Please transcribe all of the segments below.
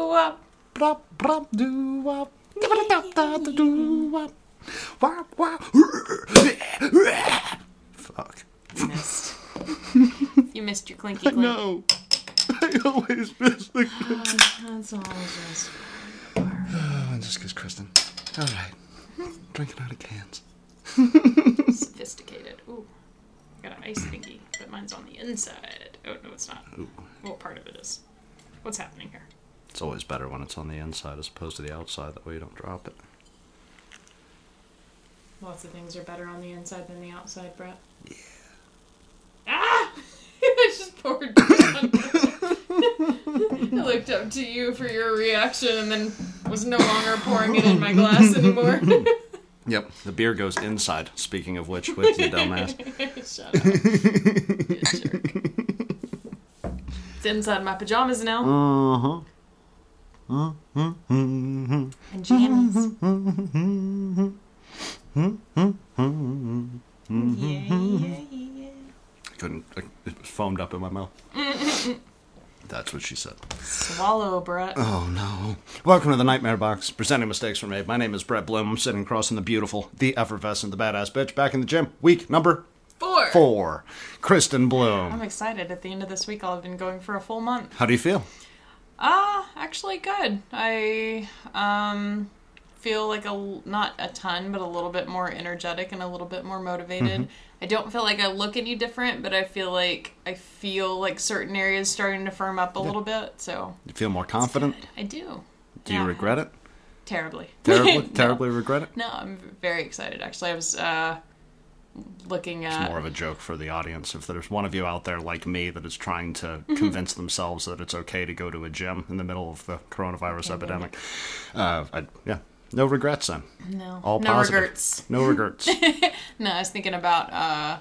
doo-wop. Brop, brop, doo-wop. Fuck. You missed. You missed your clinky clink. No. I always miss the clinky. That's always oh, and just goes Kristen. All right. Drink it out of cans. Sophisticated. Ooh. Got an ice thingy, but mine's on the inside. Oh, no, it's not. Ooh. Well, part of it is. What's happening here? It's always better when it's on the inside as opposed to the outside. That way you don't drop it. Lots of things are better on the inside than the outside, Brett. Yeah. Ah! I just poured down. I looked up to you for your reaction and then was no longer pouring it in my glass anymore. Yep, the beer goes inside. Speaking of which, with you, dumbass. Shut up. Jerk. It's inside my pajamas now. Uh-huh. And jammies. Yeah. It foamed up in my mouth. That's what she said. Swallow, Brett. Oh, no. Welcome to the Nightmare Box, presenting Mistakes Were Made. My name is Brett Bloom. I'm sitting across from the beautiful, the effervescent, the badass bitch back in the gym. Week number... Four. Kristen Bloom. I'm excited. At the end of this week, I'll have been going for a full month. How do you feel? Actually good. I feel like not a ton, but a little bit more energetic and a little bit more motivated. Mm-hmm. I don't feel like I look any different, but I feel like certain areas starting to firm up a little bit. So you feel more confident? I do. Do you regret it? Terribly no. Regret it? No, I'm very excited. Actually, I was looking at... It's more of a joke for the audience. If there's one of you out there like me that is trying to convince themselves that it's okay to go to a gym in the middle of the coronavirus epidemic. No regrets then. No. All positive. No regrets. No, I was thinking about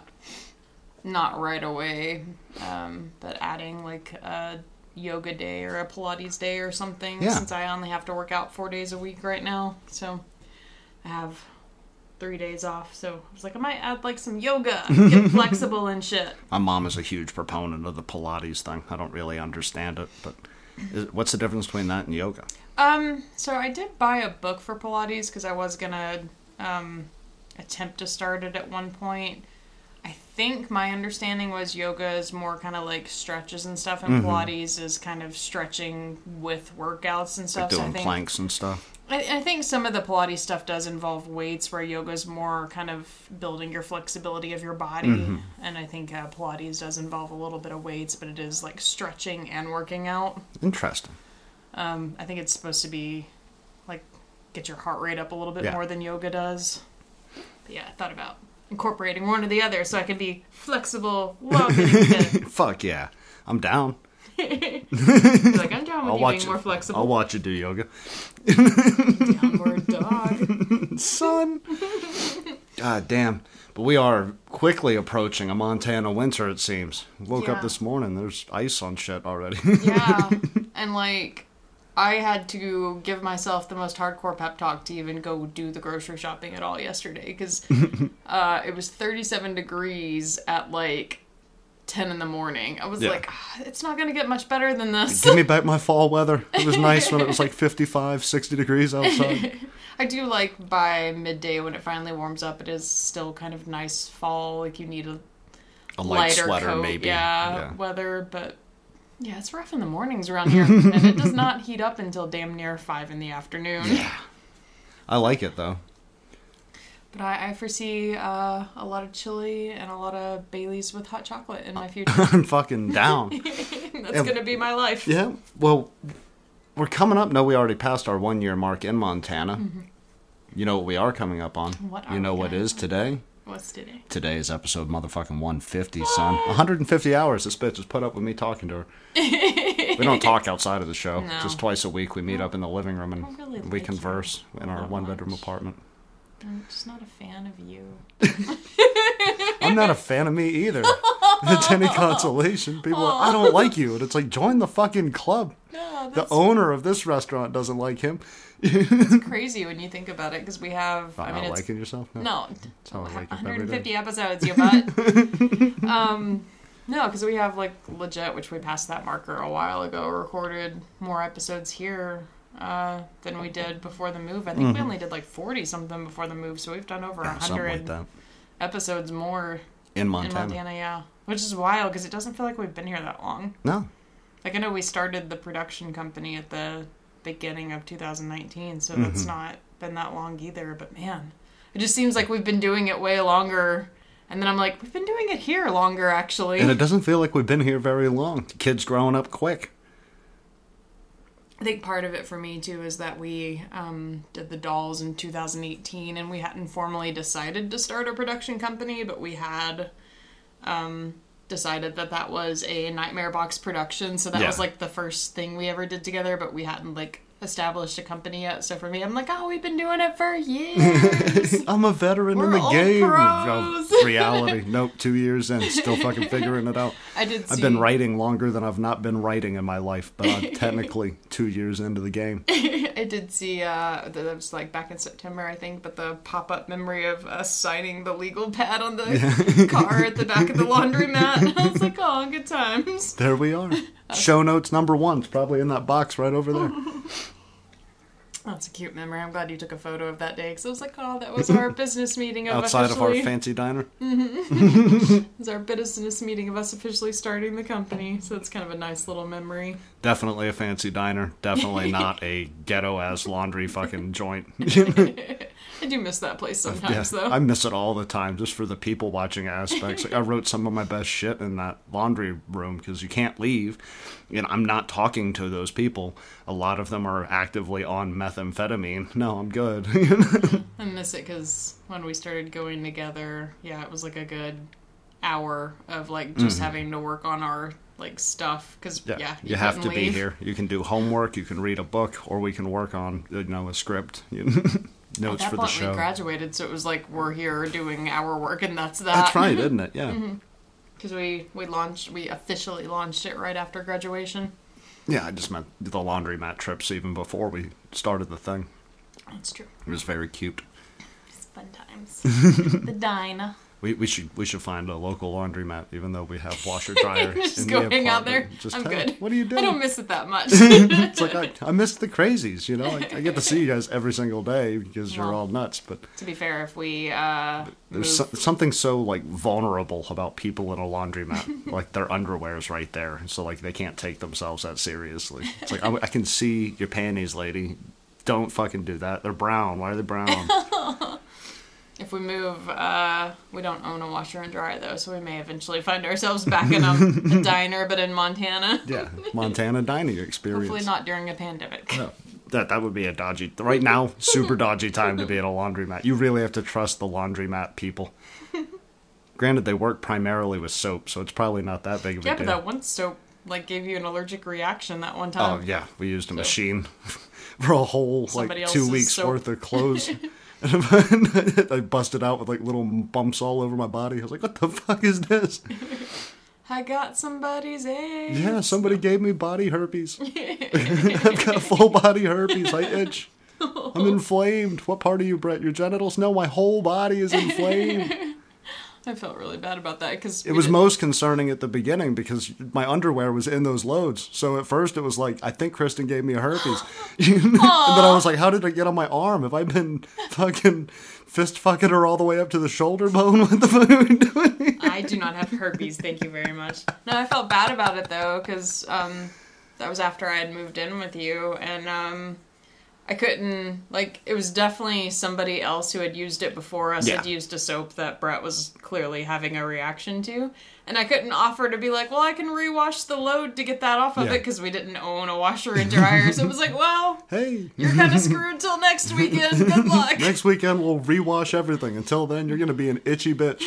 not right away, but adding like a yoga day or a Pilates day or something since I only have to work out 4 days a week right now. So I have 3 days off, so I was like, I might add like some yoga, get flexible and shit. My mom is a huge proponent of the Pilates thing. I don't really understand it, but what's the difference between that and yoga? So I did buy a book for Pilates because I was gonna attempt to start it at one point. I think my understanding was yoga is more kind of like stretches and stuff, and Pilates is kind of stretching with workouts and stuff. Like doing planks and stuff. I think some of the Pilates stuff does involve weights, where yoga is more kind of building your flexibility of your body. Mm-hmm. And I think Pilates does involve a little bit of weights, but it is like stretching and working out. Interesting. I think it's supposed to be like get your heart rate up a little bit more than yoga does. But I thought about incorporating one or the other so I can be flexible while getting fit. Fuck yeah. I'm down. Like, I'm down with you being more flexible. I'll watch you do yoga. Downward dog. Son. God damn. But we are quickly approaching a Montana winter, it seems. Woke up this morning, there's ice on shit already. Yeah. And like, I had to give myself the most hardcore pep talk to even go do the grocery shopping at all yesterday, because it was 37 degrees at like 10 in the morning. I was like, it's not going to get much better than this. Give me back my fall weather. It was nice when it was like 55, 60 degrees outside. I do like by midday when it finally warms up, it is still kind of nice fall. Like you need a light sweater coat, maybe. Yeah, weather, but... Yeah, it's rough in the mornings around here, and it does not heat up until damn near 5 in the afternoon. Yeah. I like it, though. But I foresee a lot of chili and a lot of Baileys with hot chocolate in my future. I'm fucking down. That's going to be my life. Yeah, well, we're coming up. No, we already passed our 1-year mark in Montana. Mm-hmm. You know what we are coming up on. What is today? What's today? Today is episode motherfucking 150, son. 150 hours this bitch has put up with me talking to her. We don't talk outside of the show. No. Just twice a week we meet up in the living room and really we converse in our one-bedroom apartment. I'm just not a fan of you. I'm not a fan of me either. It's any consolation. People are like, I don't like you. And it's like, join the fucking club. No, the owner of this restaurant doesn't like him. It's crazy when you think about it, because we have... Not liking yourself? No. 150 episodes, you butt. No, because we have, like, legit, which we passed that marker a while ago, recorded more episodes here than we did before the move. I think we only did, like, 40-something before the move, so we've done over 100 episodes more in Montana, yeah. Which is wild, because it doesn't feel like we've been here that long. No. Like, I know we started the production company at the beginning of 2019, so that's not been that long either, but man, it just seems like we've been doing it way longer. And then I'm like, we've been doing it here longer, actually. And it doesn't feel like we've been here very long. The kids growing up quick. I think part of it for me, too, is that we did The Dolls in 2018, and we hadn't formally decided to start a production company, but we had decided that that was a Nightmare Box production, so that was, like, the first thing we ever did together, but we hadn't, like, established a company yet. So for me, I'm like, oh, we've been doing it for years. I'm a veteran in the game. Oh, reality. Nope, 2 years in, still fucking figuring it out. I've been writing longer than I've not been writing in my life, but I'm technically 2 years into the game. I did see that was like back in September, I think, but the pop-up memory of us signing the legal pad on the car at the back of the laundromat. I was like, oh, good times. There we are. Show notes number 1 is probably in that box right over there. That's a cute memory. I'm glad you took a photo of that day, because I was like, oh, that was our business meeting of outside of our fancy diner. It was our business meeting of us officially starting the company, so it's kind of a nice little memory. Definitely a fancy diner. Definitely not a ghetto-ass laundry fucking joint. I do miss that place sometimes, though. I miss it all the time, just for the people-watching aspects. Like, I wrote some of my best shit in that laundry room, because you can't leave, and I'm not talking to those people. A lot of them are actively on methamphetamine. No, I'm good. I miss it, because when we started going together, it was like a good hour of, like, just having to work on our, like, stuff, because you have to be here. You can do homework, you can read a book, or we can work on, you know, a script. Notes for the show. At that point, we graduated, so it was like, we're here doing our work, and that's that. That's right, isn't it? Yeah. Because we officially launched it right after graduation. Yeah, I just meant the laundromat trips even before we started the thing. That's true. It was very cute. It's fun times. The diner. We should find a local laundromat, even though we have washer dryer. Just go hang out there. I'm good. What are you doing? I don't miss it that much. It's like I miss the crazies. You know, I get to see you guys every single day because you're all nuts. But to be fair, if we there's something so like vulnerable about people in a laundromat, like their underwear's right there, so like they can't take themselves that seriously. It's like I can see your panties, lady. Don't fucking do that. They're brown. Why are they brown? If we move, we don't own a washer and dryer, though, so we may eventually find ourselves back in a diner, but in Montana. Yeah, Montana dining experience. Hopefully not during a pandemic. No, that would be a dodgy... Right now, super dodgy time to be at a laundromat. You really have to trust the laundromat people. Granted, they work primarily with soap, so it's probably not that big of a deal. Yeah, but that one soap like gave you an allergic reaction that one time. Oh, yeah, we used a machine for a whole like 2 weeks worth of clothes. And I busted out with like little bumps all over my body. I was like, what the fuck is this? I got somebody's eggs. Yeah, somebody gave me body herpes. I've got full body herpes. I itch. I'm inflamed. What part are you, Brett? Your genitals? No, my whole body is inflamed. I felt really bad about that because it was most concerning at the beginning because my underwear was in those loads. So at first it was like, I think Kristen gave me a herpes. And then I was like, how did I get on my arm? Have I been fucking fist fucking her all the way up to the shoulder bone? What the fuck are we doing? I do not have herpes. Thank you very much. No, I felt bad about it though because that was after I had moved in with you and I couldn't, like, it was definitely somebody else who had used it before us had used a soap that Brett was clearly having a reaction to. And I couldn't offer to be like, well, I can rewash the load to get that off of it because we didn't own a washer and dryer. So it was like, well, hey, you're kind of screwed till next weekend. Good luck. Next weekend, we'll rewash everything. Until then, you're going to be an itchy bitch.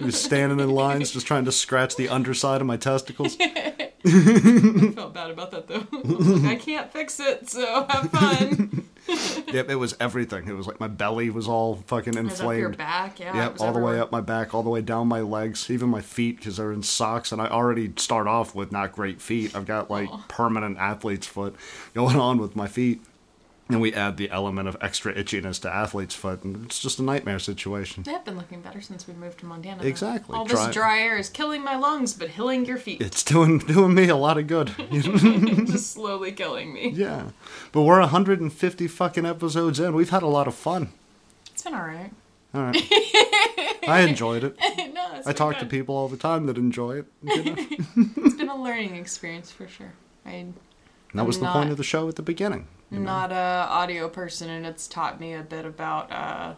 You're standing in lines just trying to scratch the underside of my testicles. I felt bad about that though. I was like, I can't fix it, so have fun. Yep, it was everything. It was like my belly was all fucking inflamed. It was up your back, yeah. Yep, all everywhere. The way up my back, all the way down my legs, even my feet because they're in socks. And I already start off with not great feet. I've got like permanent athlete's foot going on with my feet. And we add the element of extra itchiness to athlete's foot, and it's just a nightmare situation. I've been looking better since we moved to Montana. Exactly. All this dry air is killing my lungs, but healing your feet. It's doing me a lot of good. Just slowly killing me. Yeah. But we're 150 fucking episodes in. We've had a lot of fun. It's been all right. All right. I enjoyed it. No, it's I talk fun. To people all the time that enjoy it. You know? It's been a learning experience for sure. That was the point of the show at the beginning. I'm not an audio person, and it's taught me a bit about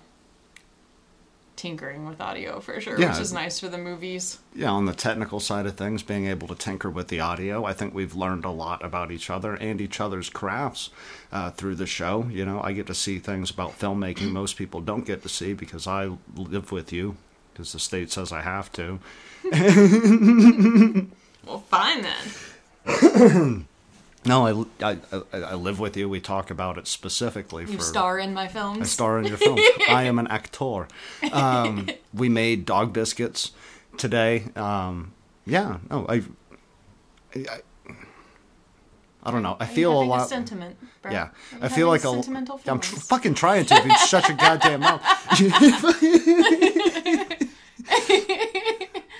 tinkering with audio, for sure, which is nice for the movies. Yeah, on the technical side of things, being able to tinker with the audio, I think we've learned a lot about each other and each other's crafts through the show. You know, I get to see things about filmmaking most people don't get to see because I live with you, because the state says I have to. Well, fine, then. No, I live with you. We talk about it specifically. You star in my films. I star in your films. I am an actor. We made dog biscuits today. I don't know. I feel a lot. A sentiment, Brett? Yeah, I feel like sentimental feelings? I'm fucking trying to. If you shut your goddamn mouth.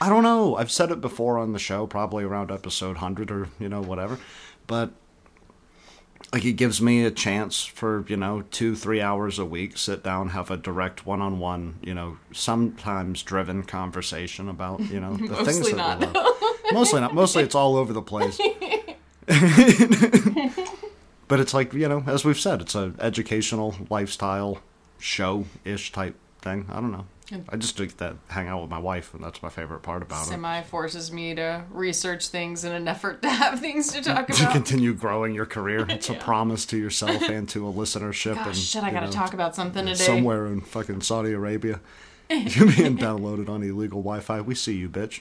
I don't know. I've said it before on the show, probably around episode 100 or whatever. But, it gives me a chance for, 2-3 hours a week, sit down, have a direct one-on-one, sometimes driven conversation about, the things that we love. Mostly not. Mostly it's all over the place. But it's as we've said, it's an educational, lifestyle, show-ish type thing. I don't know. I just do that, hang out with my wife, and that's my favorite part about it. Semi forces me to research things in an effort to have things to talk about. To continue growing your career. It's a promise to yourself and to a listenership. Gosh, I gotta talk about something today. Somewhere in fucking Saudi Arabia. You're being downloaded on illegal Wi-Fi. We see you, bitch.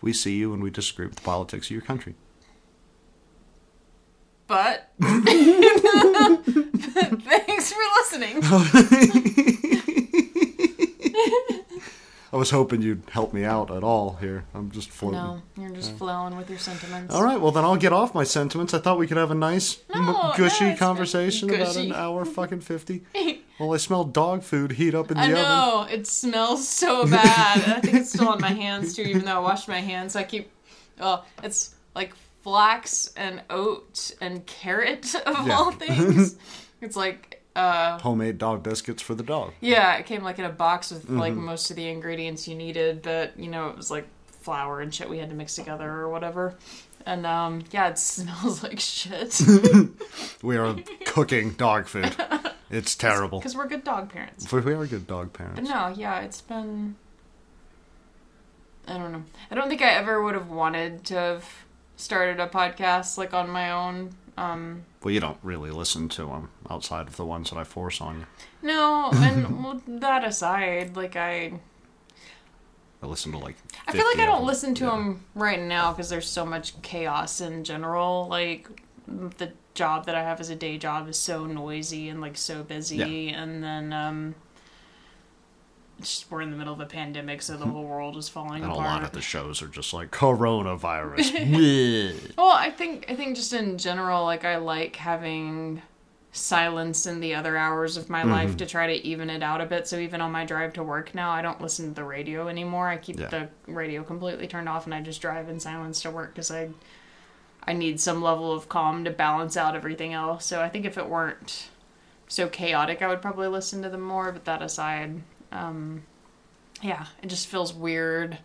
We see you, and we disagree with the politics of your country. But thanks for listening. I was hoping you'd help me out at all here. I'm just floating. No, you're just flowing with your sentiments. All right, well, then I'll get off my sentiments. I thought we could have a nice, gushy conversation about an hour fucking 50. Well, I smell dog food heat up in the oven. I know. It smells so bad. I think it's still on my hands, too, even though I washed my hands. I keep... Well, it's like flax and oat and carrot of all things. It's like... homemade dog biscuits for the dog. Yeah, it came in a box with most of the ingredients you needed, but it was flour and shit we had to mix together or whatever. And it smells like shit. We are cooking dog food. It's terrible. Because we're good dog parents. We are good dog parents. But no, it's been. I don't know. I don't think I ever would have wanted to have started a podcast on my own. Well, you don't really listen to them outside of the ones that I force on you. No, and that aside, I listen to I feel like I don't listen to them right now because there's so much chaos in general. The job that I have as a day job is so noisy and so busy, and then we're in the middle of a pandemic, so the whole world is falling apart. And a lot of the shows are just coronavirus. Well, I think just in general, I like having silence in the other hours of my life to try to even it out a bit. So even on my drive to work now, I don't listen to the radio anymore. I keep the radio completely turned off, and I just drive in silence to work because I need some level of calm to balance out everything else. So I think if it weren't so chaotic, I would probably listen to them more. But that aside... it just feels weird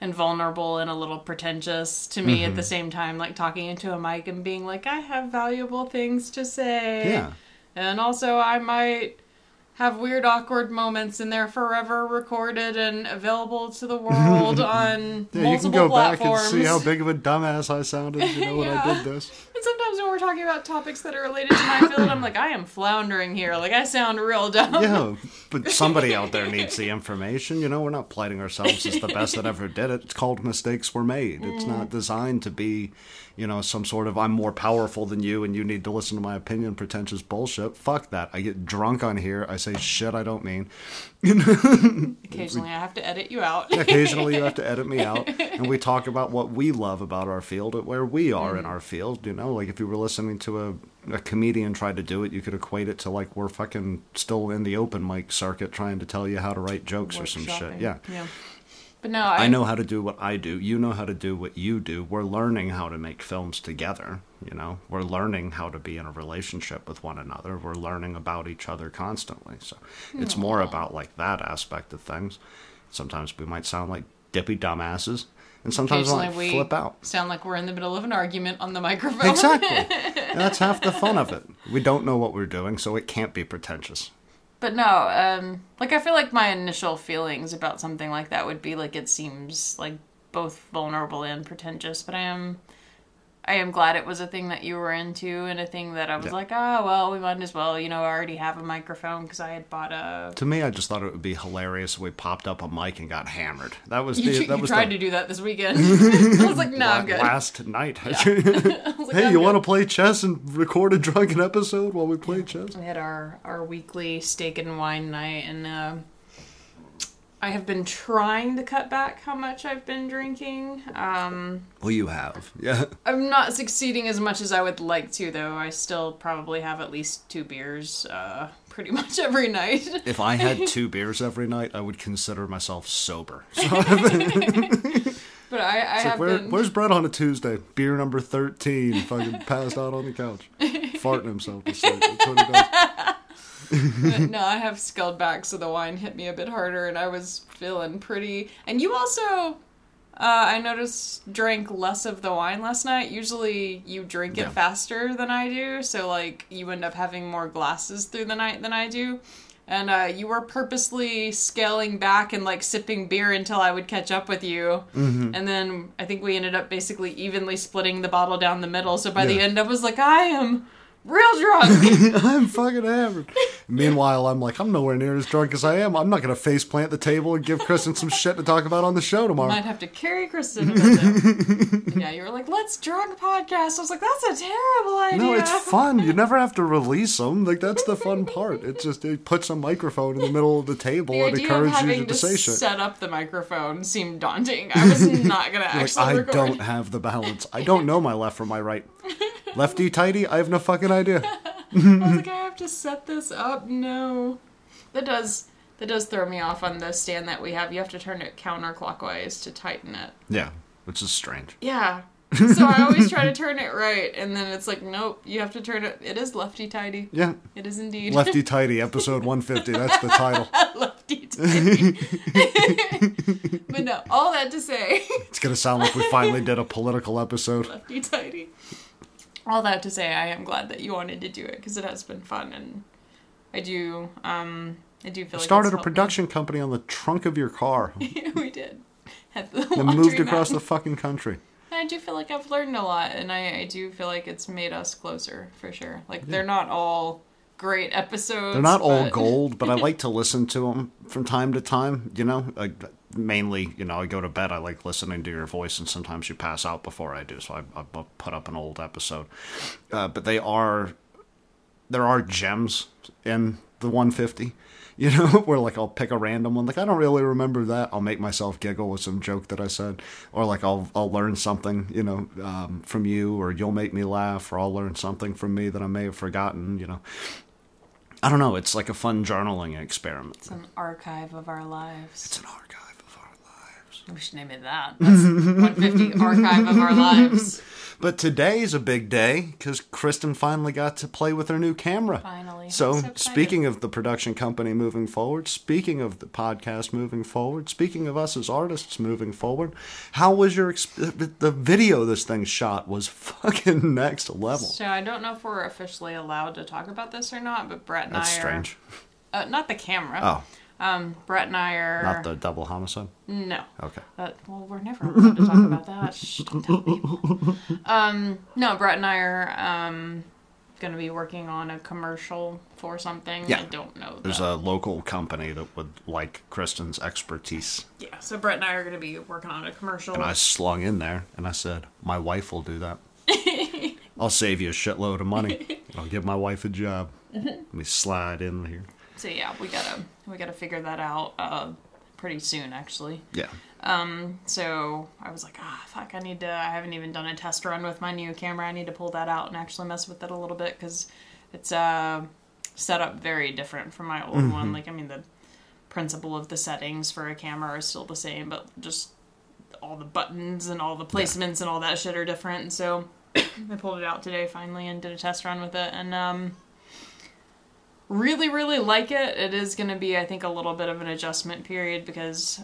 and vulnerable and a little pretentious to me at the same time, talking into a mic and being I have valuable things to say. Yeah. And also I might have weird, awkward moments and they're forever recorded and available to the world on multiple platforms. You can go back and see how big of a dumbass I sounded, when I did this. And sometimes when we're talking about topics that are related to my field, I'm I am floundering here. I sound real dumb. Yeah, but somebody out there needs the information. We're not playing ourselves as the best that ever did it. It's called Mistakes Were Made. It's not designed to be, some sort of I'm more powerful than you and you need to listen to my opinion, pretentious bullshit. Fuck that. I get drunk on here. I say shit I don't mean. Occasionally I have to edit you out. Occasionally you have to edit me out. And we talk about what we love about our field, where we are in our field. If you were listening to a a comedian tried to do it, you could equate it to like we're fucking still in the open mic circuit trying to tell you how to write jokes or some shit. Yeah. But no, I know how to do what I do. You know how to do what you do. We're learning how to make films together. You know, we're learning how to be in a relationship with one another. We're learning about each other constantly. So it's more about like that aspect of things. Sometimes we might sound like dippy dumbasses. And sometimes I like flip out. Sound like we're in the middle of an argument on the microphone. Exactly. And that's half the fun of it. We don't know what we're doing, so it can't be pretentious. But no, like I feel like my initial feelings about something like that would be like it seems like both vulnerable and pretentious. But I am glad it was a thing that you were into and a thing that I was like, oh, well, we might as well, you know, I already have a microphone because I had bought a... To me, I just thought it would be hilarious if we popped up a mic and got hammered. That was the... You tried to do that this weekend. I was like, no, I'm good. Last night. Yeah. I was like, hey, you want to play chess and record a drunken episode while we play chess? We had our weekly steak and wine night, and I have been trying to cut back how much I've been drinking. Well, you have. Yeah. I'm not succeeding as much as I would like to, though. I still probably have at least 2 beers pretty much every night. If I had 2 beers every night, I would consider myself sober. So but I have been... Where's Brett on a Tuesday? Beer number 13. Fucking passed out on the couch. Farting himself. It's like, that's what he does. But no, I have scaled back, so the wine hit me a bit harder, and I was feeling pretty... And you also, I noticed, drank less of the wine last night. Usually you drink it faster than I do, so, like, you end up having more glasses through the night than I do. And you were purposely scaling back and, like, sipping beer until I would catch up with you. Mm-hmm. And then I think we ended up basically evenly splitting the bottle down the middle. So by the end, I was like, I am... real drunk. I'm fucking hammered. Meanwhile, I'm like, I'm nowhere near as drunk as I am. I'm not going to face plant the table and give Kristen some shit to talk about on the show tomorrow. Might have to carry Kristen with it. Yeah, you were like, let's drunk podcast. I was like, that's a terrible idea. No, it's fun. You never have to release them. Like, that's the fun part. It's just, it puts a microphone in the middle of the table and encourages you to say shit. Set up the microphone seemed daunting. I was not going to actually record. I don't have the balance. I don't know my left from my right. Lefty tighty, I have no fucking idea. I was like, I have to set this up. No, that does throw me off on the stand that we have. You have to turn it counterclockwise to tighten it. Yeah, which is strange. Yeah, so I always try to turn it right, and then it's like, nope, you have to turn it. It is lefty tighty. Yeah, it is indeed. Lefty tighty, episode 150. That's the title. Lefty tighty. But no, all that to say, it's gonna sound like we finally did a political episode. Lefty tighty. All that to say, I am glad that you wanted to do it, because it has been fun, and I do feel like started a production company on the trunk of your car. Yeah, we did. Then moved across the fucking country. I do feel like I've learned a lot, and I do feel like it's made us closer, for sure. Like, they're not all great episodes. They're not all gold, but I like to listen to them from time to time, you know? Mainly, you know, I go to bed, I like listening to your voice, and sometimes you pass out before I do, so I put up an old episode. But there are gems in the 150, you know, where, like, I'll pick a random one. Like, I don't really remember that. I'll make myself giggle with some joke that I said. Or, like, I'll learn something, you know, from you, or you'll make me laugh, or I'll learn something from me that I may have forgotten, you know. I don't know. It's like a fun journaling experiment. It's an archive of our lives. We should name it that. That's 150 archive of our lives. But today's a big day because Kristen finally got to play with her new camera. Finally. So speaking of the production company moving forward, speaking of the podcast moving forward, speaking of us as artists moving forward, how was your... the video this thing shot was fucking next level. So I don't know if we're officially allowed to talk about this or not, but Brett and I are... That's strange. Not the camera. Oh. Brett and I are... Not the double homicide? No. Okay. Well, we're never allowed to talk about that. Shh, don't tell people. No, Brett and I are going to be working on a commercial for something. Yeah. I don't know. There's a local company that would like Kristen's expertise. Yeah, so Brett and I are going to be working on a commercial. And I slung in there, and I said, my wife will do that. I'll save you a shitload of money. I'll give my wife a job. Mm-hmm. Let me slide in here. So yeah, we gotta figure that out pretty soon, actually. Yeah. So I was like, fuck, I haven't even done a test run with my new camera. I need to pull that out and actually mess with it a little bit, because it's set up very different from my old mm-hmm. one. Like, I mean, the principle of the settings for a camera is still the same, but just all the buttons and all the placements and all that shit are different. And so I pulled it out today finally and did a test run with it, and really, really like it. It is going to be, I think, a little bit of an adjustment period, because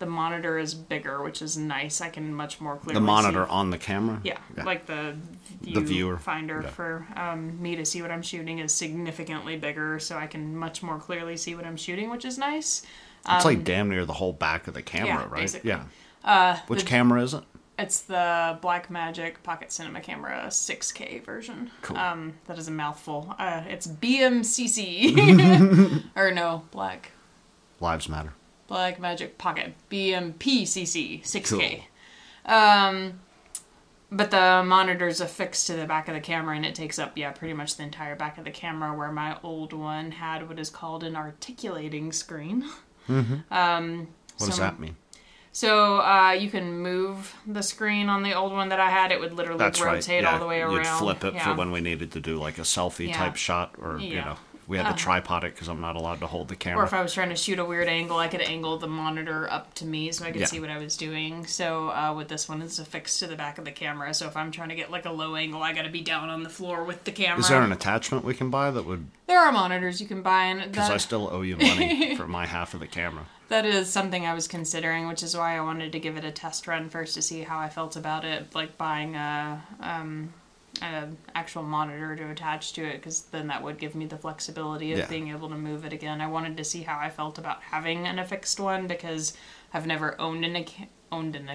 the monitor is bigger, which is nice. I can much more clearly see. The monitor on the camera? Yeah, yeah. Like the viewer finder for me to see what I'm shooting is significantly bigger, so I can much more clearly see what I'm shooting, which is nice. It's like damn near the whole back of the camera, right? Basically. Yeah. Which camera is it? It's the Blackmagic Pocket Cinema Camera 6K version. Cool. That is a mouthful. It's BMCC. Or no, Black Lives Matter. Blackmagic Pocket BMPCC 6K. Cool. But the monitor's affixed to the back of the camera, and it takes up, pretty much the entire back of the camera, where my old one had what is called an articulating screen. Mm-hmm. What does that mean? So you can move the screen on the old one that I had. It would literally rotate all the way around. You'd flip it for when we needed to do like a selfie type shot, or we had to tripod it because I'm not allowed to hold the camera. Or if I was trying to shoot a weird angle, I could angle the monitor up to me so I could see what I was doing. So with this one, it's affixed to the back of the camera. So if I'm trying to get like a low angle, I got to be down on the floor with the camera. Is there an attachment we can buy that would? There are monitors you can buy, and because I still owe you money for my half of the camera. That is something I was considering, which is why I wanted to give it a test run first to see how I felt about it, like buying a actual monitor to attach to it, because then that would give me the flexibility of being able to move it again. I wanted to see how I felt about having an affixed one, because I've never owned a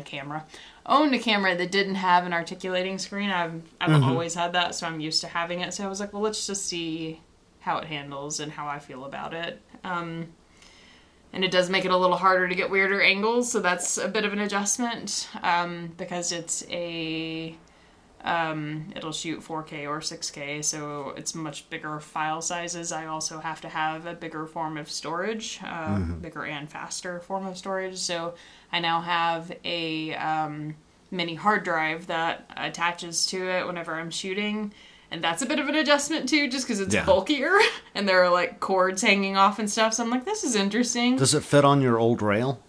camera that didn't have an articulating screen. I've mm-hmm. always had that, so I'm used to having it. So I was like, well, let's just see how it handles and how I feel about it. And it does make it a little harder to get weirder angles, so that's a bit of an adjustment, because it's it'll shoot 4K or 6K, so it's much bigger file sizes. I also have to have a bigger form of storage, bigger and faster form of storage, so I now have a mini hard drive that attaches to it whenever I'm shooting. And that's a bit of an adjustment, too, just because it's bulkier, and there are, like, cords hanging off and stuff. So I'm like, this is interesting. Does it fit on your old rail?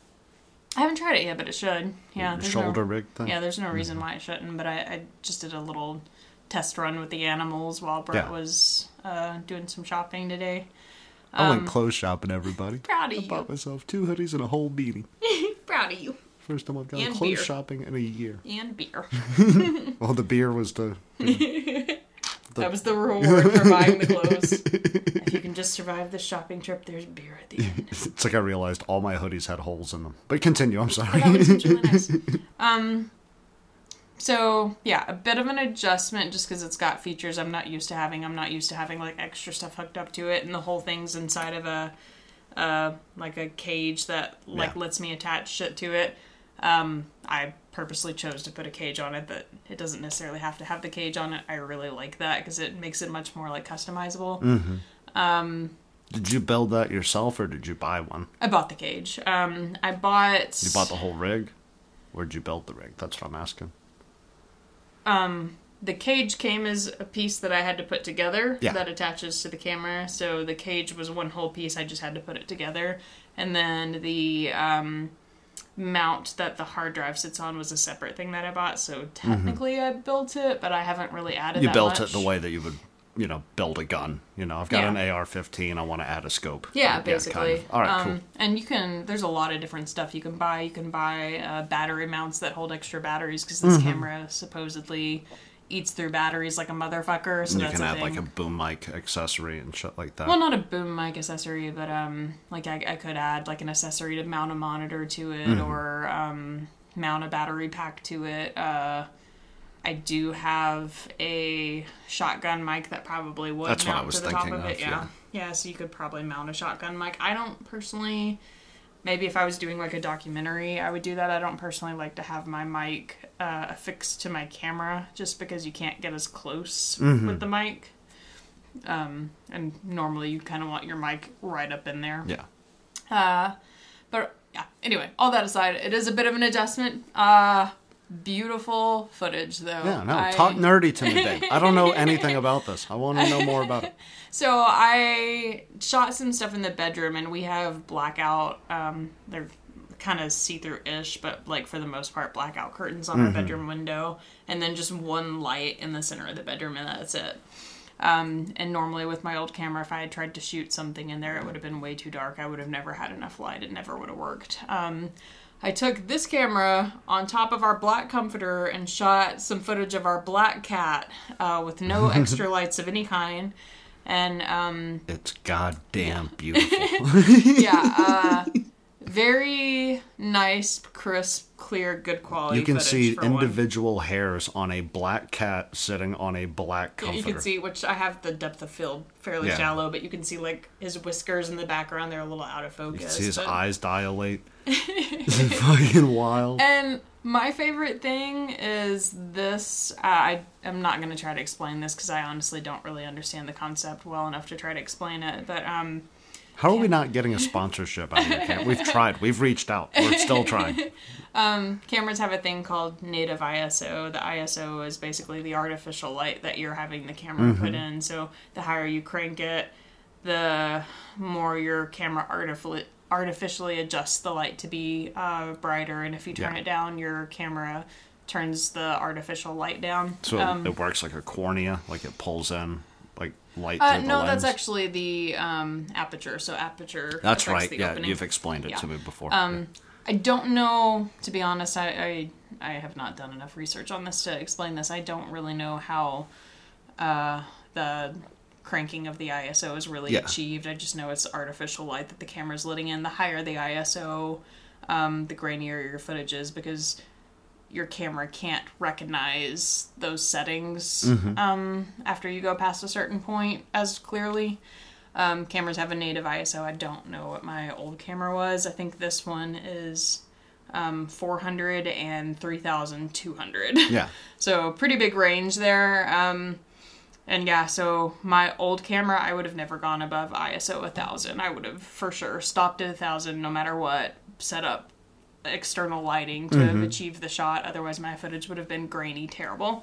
I haven't tried it yet, but it should. Yeah, the shoulder rig thing? Yeah, there's no reason why it shouldn't, but I just did a little test run with the animals while Brett was doing some shopping today. I went clothes shopping, everybody. Proud of you. I bought myself 2 hoodies and a whole beanie. Proud of you. First time I've gone and clothes shopping in a year. And beer. Well, the beer was the... That was the reward for buying the clothes. If you can just survive the shopping trip, there's beer at the end. It's like I realized all my hoodies had holes in them. But continue, I'm sorry. That was really nice. So, a bit of an adjustment, just because it's got features I'm not used to having. I'm not used to having, like, extra stuff hooked up to it, and the whole thing's inside of a cage that, like, lets me attach shit to it. I purposely chose to put a cage on it, but it doesn't necessarily have to have the cage on it. I really like that because it makes it much more like customizable. Mm-hmm. Did you build that yourself or did you buy one? I bought the cage. You bought the whole rig? Where did you build the rig? That's what I'm asking. The cage came as a piece that I had to put together that attaches to the camera. So the cage was one whole piece. I just had to put it together. And then the... mount that the hard drive sits on was a separate thing that I bought, so technically I built it, but I haven't really added that much. You built it the way that you would, build a gun. I've got an AR-15, I want to add a scope. Yeah, basically. Kind of. All right, cool. And there's a lot of different stuff you can buy. You can buy battery mounts that hold extra batteries, because this camera supposedly eats through batteries like a motherfucker, so that's a thing. You can add like a boom mic accessory and shit like that. Well, not a boom mic accessory, but I could add like an accessory to mount a monitor to it or mount a battery pack to it. I do have a shotgun mic that probably would mount to the top of it. Yeah, so you could probably mount a shotgun mic. I don't personally... Maybe if I was doing, like, a documentary, I would do that. I don't personally like to have my mic affixed to my camera just because you can't get as close with the mic. And normally you kind of want your mic right up in there. Yeah. But, yeah, Anyway, all that aside, it is a bit of an adjustment. Beautiful footage, though. Yeah, no, talk nerdy to me, Dave. I don't know anything about this. I want to know more about it. So I shot some stuff in the bedroom, and we have blackout. They're kind of see-through-ish, but like for the most part, blackout curtains on our bedroom window, and then just one light in the center of the bedroom, and that's it. And normally with my old camera, if I had tried to shoot something in there, it would have been way too dark. I would have never had enough light. It never would have worked. I took this camera on top of our black comforter and shot some footage of our black cat with no extra lights of any kind. And it's goddamn beautiful. Yeah. Very nice, crisp, clear, good quality. You can see individual hairs on a black cat sitting on a black comforter. You can see, which I have the depth of field fairly shallow, but you can see like his whiskers in the background. They're a little out of focus. You can see his eyes dilate. It's fucking wild. And my favorite thing is this. I am not going to try to explain this because I honestly don't really understand the concept well enough to try to explain it, but... How are we not getting a sponsorship out of your camera? We've tried. We've reached out. We're still trying. Cameras have a thing called native ISO. The ISO is basically the artificial light that you're having the camera put in. So the higher you crank it, the more your camera artificially adjusts the light to be brighter. And if you turn it down, your camera turns the artificial light down. So it works like a cornea, like it pulls in. Light no, lens. That's actually the aperture. So aperture. That's right. The opening. You've explained it to me before. I don't know. To be honest, I have not done enough research on this to explain this. I don't really know how the cranking of the ISO is really achieved. I just know it's artificial light that the camera's letting in. The higher the ISO, the grainier your footage is because your camera can't recognize those settings after you go past a certain point as clearly. Cameras have a native ISO. I don't know what my old camera was. I think this one is 400 and 3,200. Yeah. So pretty big range there. And yeah, so my old camera, I would have never gone above ISO 1,000. I would have for sure stopped at 1,000 no matter what, set up external lighting to have achieved the shot. Otherwise my footage would have been grainy, terrible.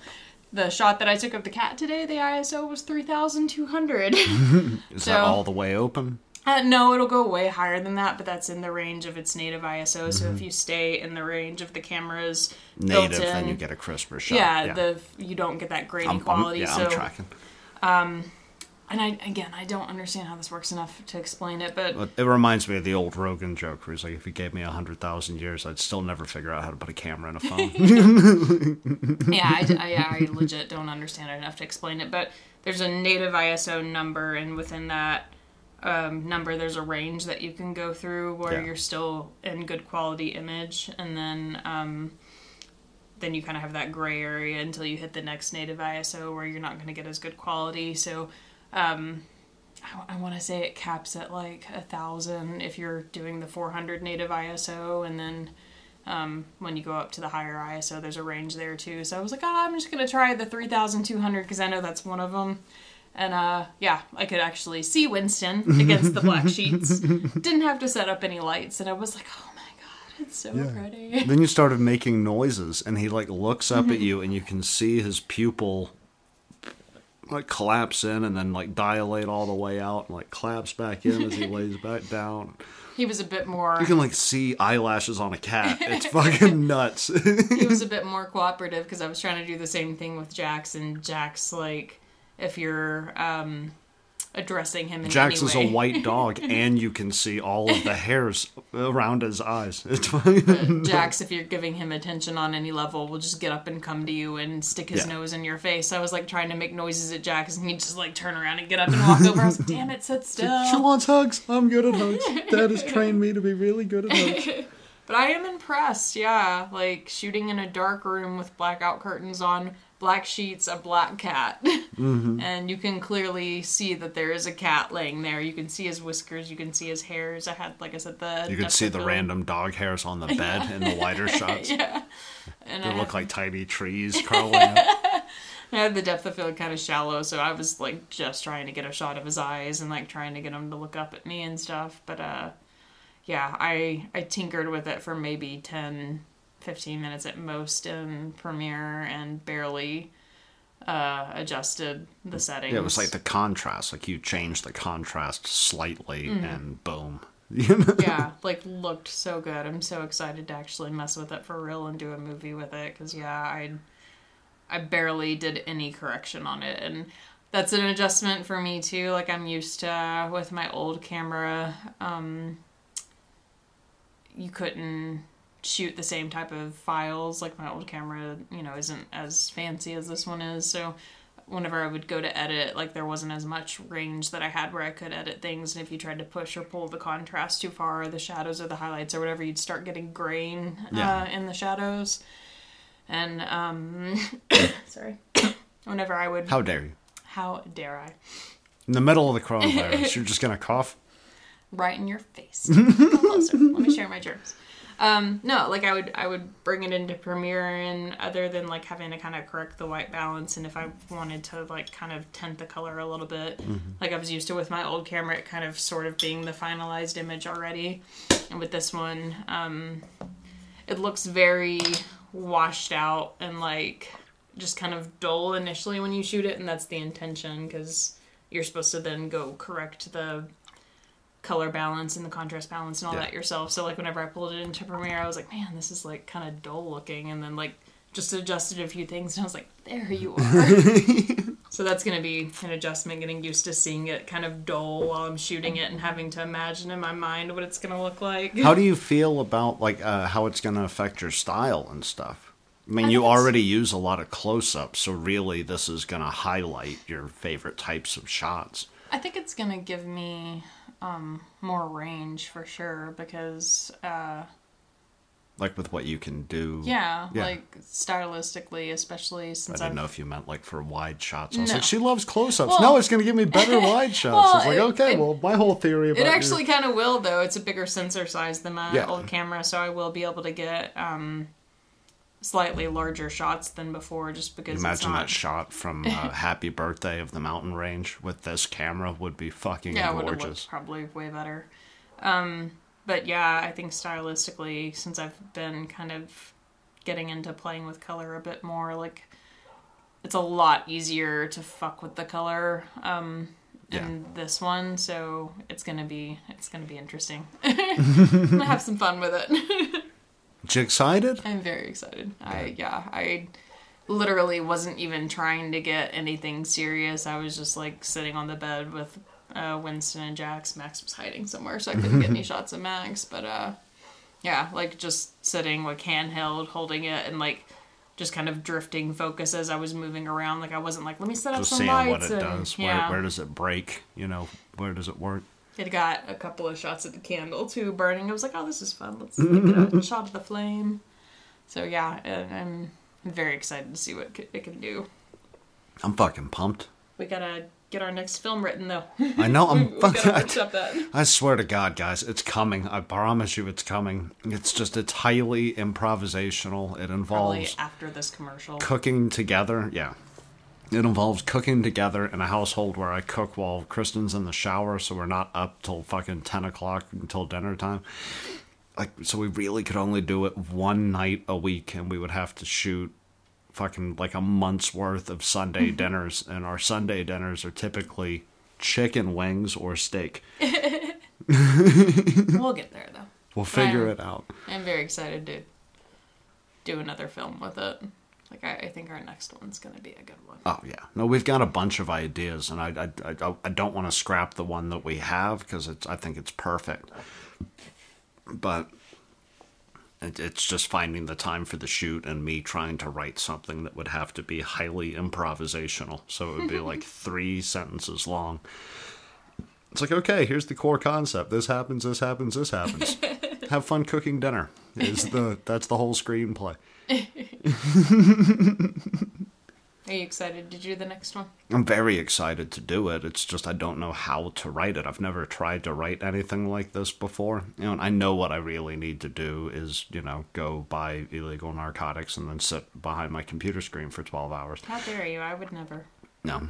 The shot that I took of the cat today, the ISO was 3,200. Is that all the way open? No, it'll go way higher than that, but that's in the range of its native ISO. So if you stay in the range of the camera's native, then you get a crisper shot. You don't get that grainy quality. I'm tracking. And I don't understand how this works enough to explain it, but... It reminds me of the old Rogan joke where he's like, if you gave me 100,000 years, I'd still never figure out how to put a camera in a phone. I legit don't understand it enough to explain it, but there's a native ISO number, and within that number, there's a range that you can go through where you're still in good quality image, and then you kind of have that gray area until you hit the next native ISO where you're not going to get as good quality, so... I want to say it caps at like 1,000 if you're doing the 400 native ISO, and then when you go up to the higher ISO, there's a range there too. So I was like, I'm just gonna try the 3,200 because I know that's one of them. And I could actually see Winston against the black sheets. Didn't have to set up any lights, and I was like, oh my god, it's so pretty. Then you started making noises, and he like looks up at you, and you can see his pupil. Like collapse in and then like dilate all the way out and like collapse back in as he lays back down. He was a bit more... You can like see eyelashes on a cat. It's fucking nuts. He was a bit more cooperative because I was trying to do the same thing with Jax, and Jax, like, if you're addressing him in Jax any way... is a white dog and you can see all of the hairs around his eyes. It's fucking Jax, if you're giving him attention on any level, will just get up and come to you and stick his nose in your face. I was like trying to make noises at Jax and he'd just like turn around and get up and walk over. I was like, damn it, sit still. She wants hugs. I'm good at hugs. Dad has trained me to be really good at hugs. But I am impressed, yeah. Like shooting in a dark room with blackout curtains on, black sheets, a black cat. And you can clearly see that there is a cat laying there. You can see his whiskers. You can see his hairs. I had, like I said, the... You could see the random dog hairs on the bed in the wider shots. And they look like tiny trees curling up. I had the depth of field kind of shallow, so I was, like, just trying to get a shot of his eyes and, like, trying to get him to look up at me and stuff. But, yeah, I tinkered with it for maybe 10, 15 minutes at most in Premiere and barely adjusted the settings. Yeah, it was like the contrast. Like you changed the contrast slightly and boom. Yeah, like looked so good. I'm so excited to actually mess with it for real and do a movie with it because yeah, I barely did any correction on it, and that's an adjustment for me too. Like I'm used to with my old camera, you couldn't shoot the same type of files. Like my old camera, you know, isn't as fancy as this one is, so whenever I would go to edit, like there wasn't as much range that I had where I could edit things. And if you tried to push or pull the contrast too far, or the shadows or the highlights or whatever, you'd start getting grain in the shadows. And, sorry, whenever I would... How dare you? How dare I? In the middle of the coronavirus, you're just going to cough? Right in your face. Come closer. Let me share my germs. No, like I would bring it into Premiere, and other than like having to kind of correct the white balance, and if I wanted to like kind of tint the color a little bit, like I was used to with my old camera, it kind of sort of being the finalized image already. And with this one, it looks very washed out and like just kind of dull initially when you shoot it. And that's the intention, because you're supposed to then go correct the color balance and the contrast balance and all that yourself. So like whenever I pulled it into Premiere, I was like, man, this is like kind of dull looking, and then like just adjusted a few things and I was like, there you are. So that's going to be an adjustment, getting used to seeing it kind of dull while I'm shooting it and having to imagine in my mind what it's going to look like. How do you feel about like how it's going to affect your style and stuff? I mean, you already use a lot of close-ups, so really this is going to highlight your favorite types of shots. I think it's going to give me more range for sure, because like with what you can do, like stylistically, especially since I didn't know if you meant like for wide shots. I was like, she loves close-ups. Well, no, it's going to give me better wide shots. Well, I was like, my whole theory about it actually kind of will, though. It's a bigger sensor size than my old camera, so I will be able to get slightly larger shots than before, just because that shot from Happy Birthday of the mountain range with this camera would be fucking gorgeous. It would look probably way better. But yeah, I think stylistically, since I've been kind of getting into playing with color a bit more, like it's a lot easier to fuck with the color in this one, so it's gonna be interesting. I'm gonna have some fun with it. You excited? I'm very excited. I literally wasn't even trying to get anything serious. I was just like sitting on the bed with Winston and Jax. Max was hiding somewhere, so I couldn't get any shots of Max. But like just sitting with hand held, holding it, and like just kind of drifting focus as I was moving around. Like I wasn't like, let me set up just some lights. Just seeing what it does. Where does it break? You know, where does it work? It got a couple of shots of the candle, too, burning. I was like, oh, this is fun. Let's get a shot of the flame. So, yeah, and I'm very excited to see what it can do. I'm fucking pumped. We gotta get our next film written, though. I know. We gotta punch up that. I swear to God, guys, it's coming. I promise you it's coming. It's highly improvisational. It involves... Probably after this commercial. Cooking together. Yeah. It involves cooking together in a household where I cook while Kristen's in the shower, so we're not up till fucking 10 o'clock until dinner time. Like, so we really could only do it one night a week, and we would have to shoot fucking like a month's worth of Sunday dinners, and our Sunday dinners are typically chicken wings or steak. We'll get there, though. We'll figure it out. I'm very excited to do another film with it. Like, I think our next one's going to be a good one. Oh, yeah. No, we've got a bunch of ideas, and I don't want to scrap the one that we have, because I think it's perfect. But it's just finding the time for the shoot and me trying to write something that would have to be highly improvisational. So it would be like 3 sentences long. It's like, okay, here's the core concept. This happens, this happens, this happens. Have fun cooking dinner. That's the whole screenplay. Are you excited to do the next one? I'm very excited to do it. It's just I don't know how to write it. I've never tried to write anything like this before. You know, and I know what I really need to do is, you know, go buy illegal narcotics and then sit behind my computer screen for 12 hours. How dare you? I would never. No.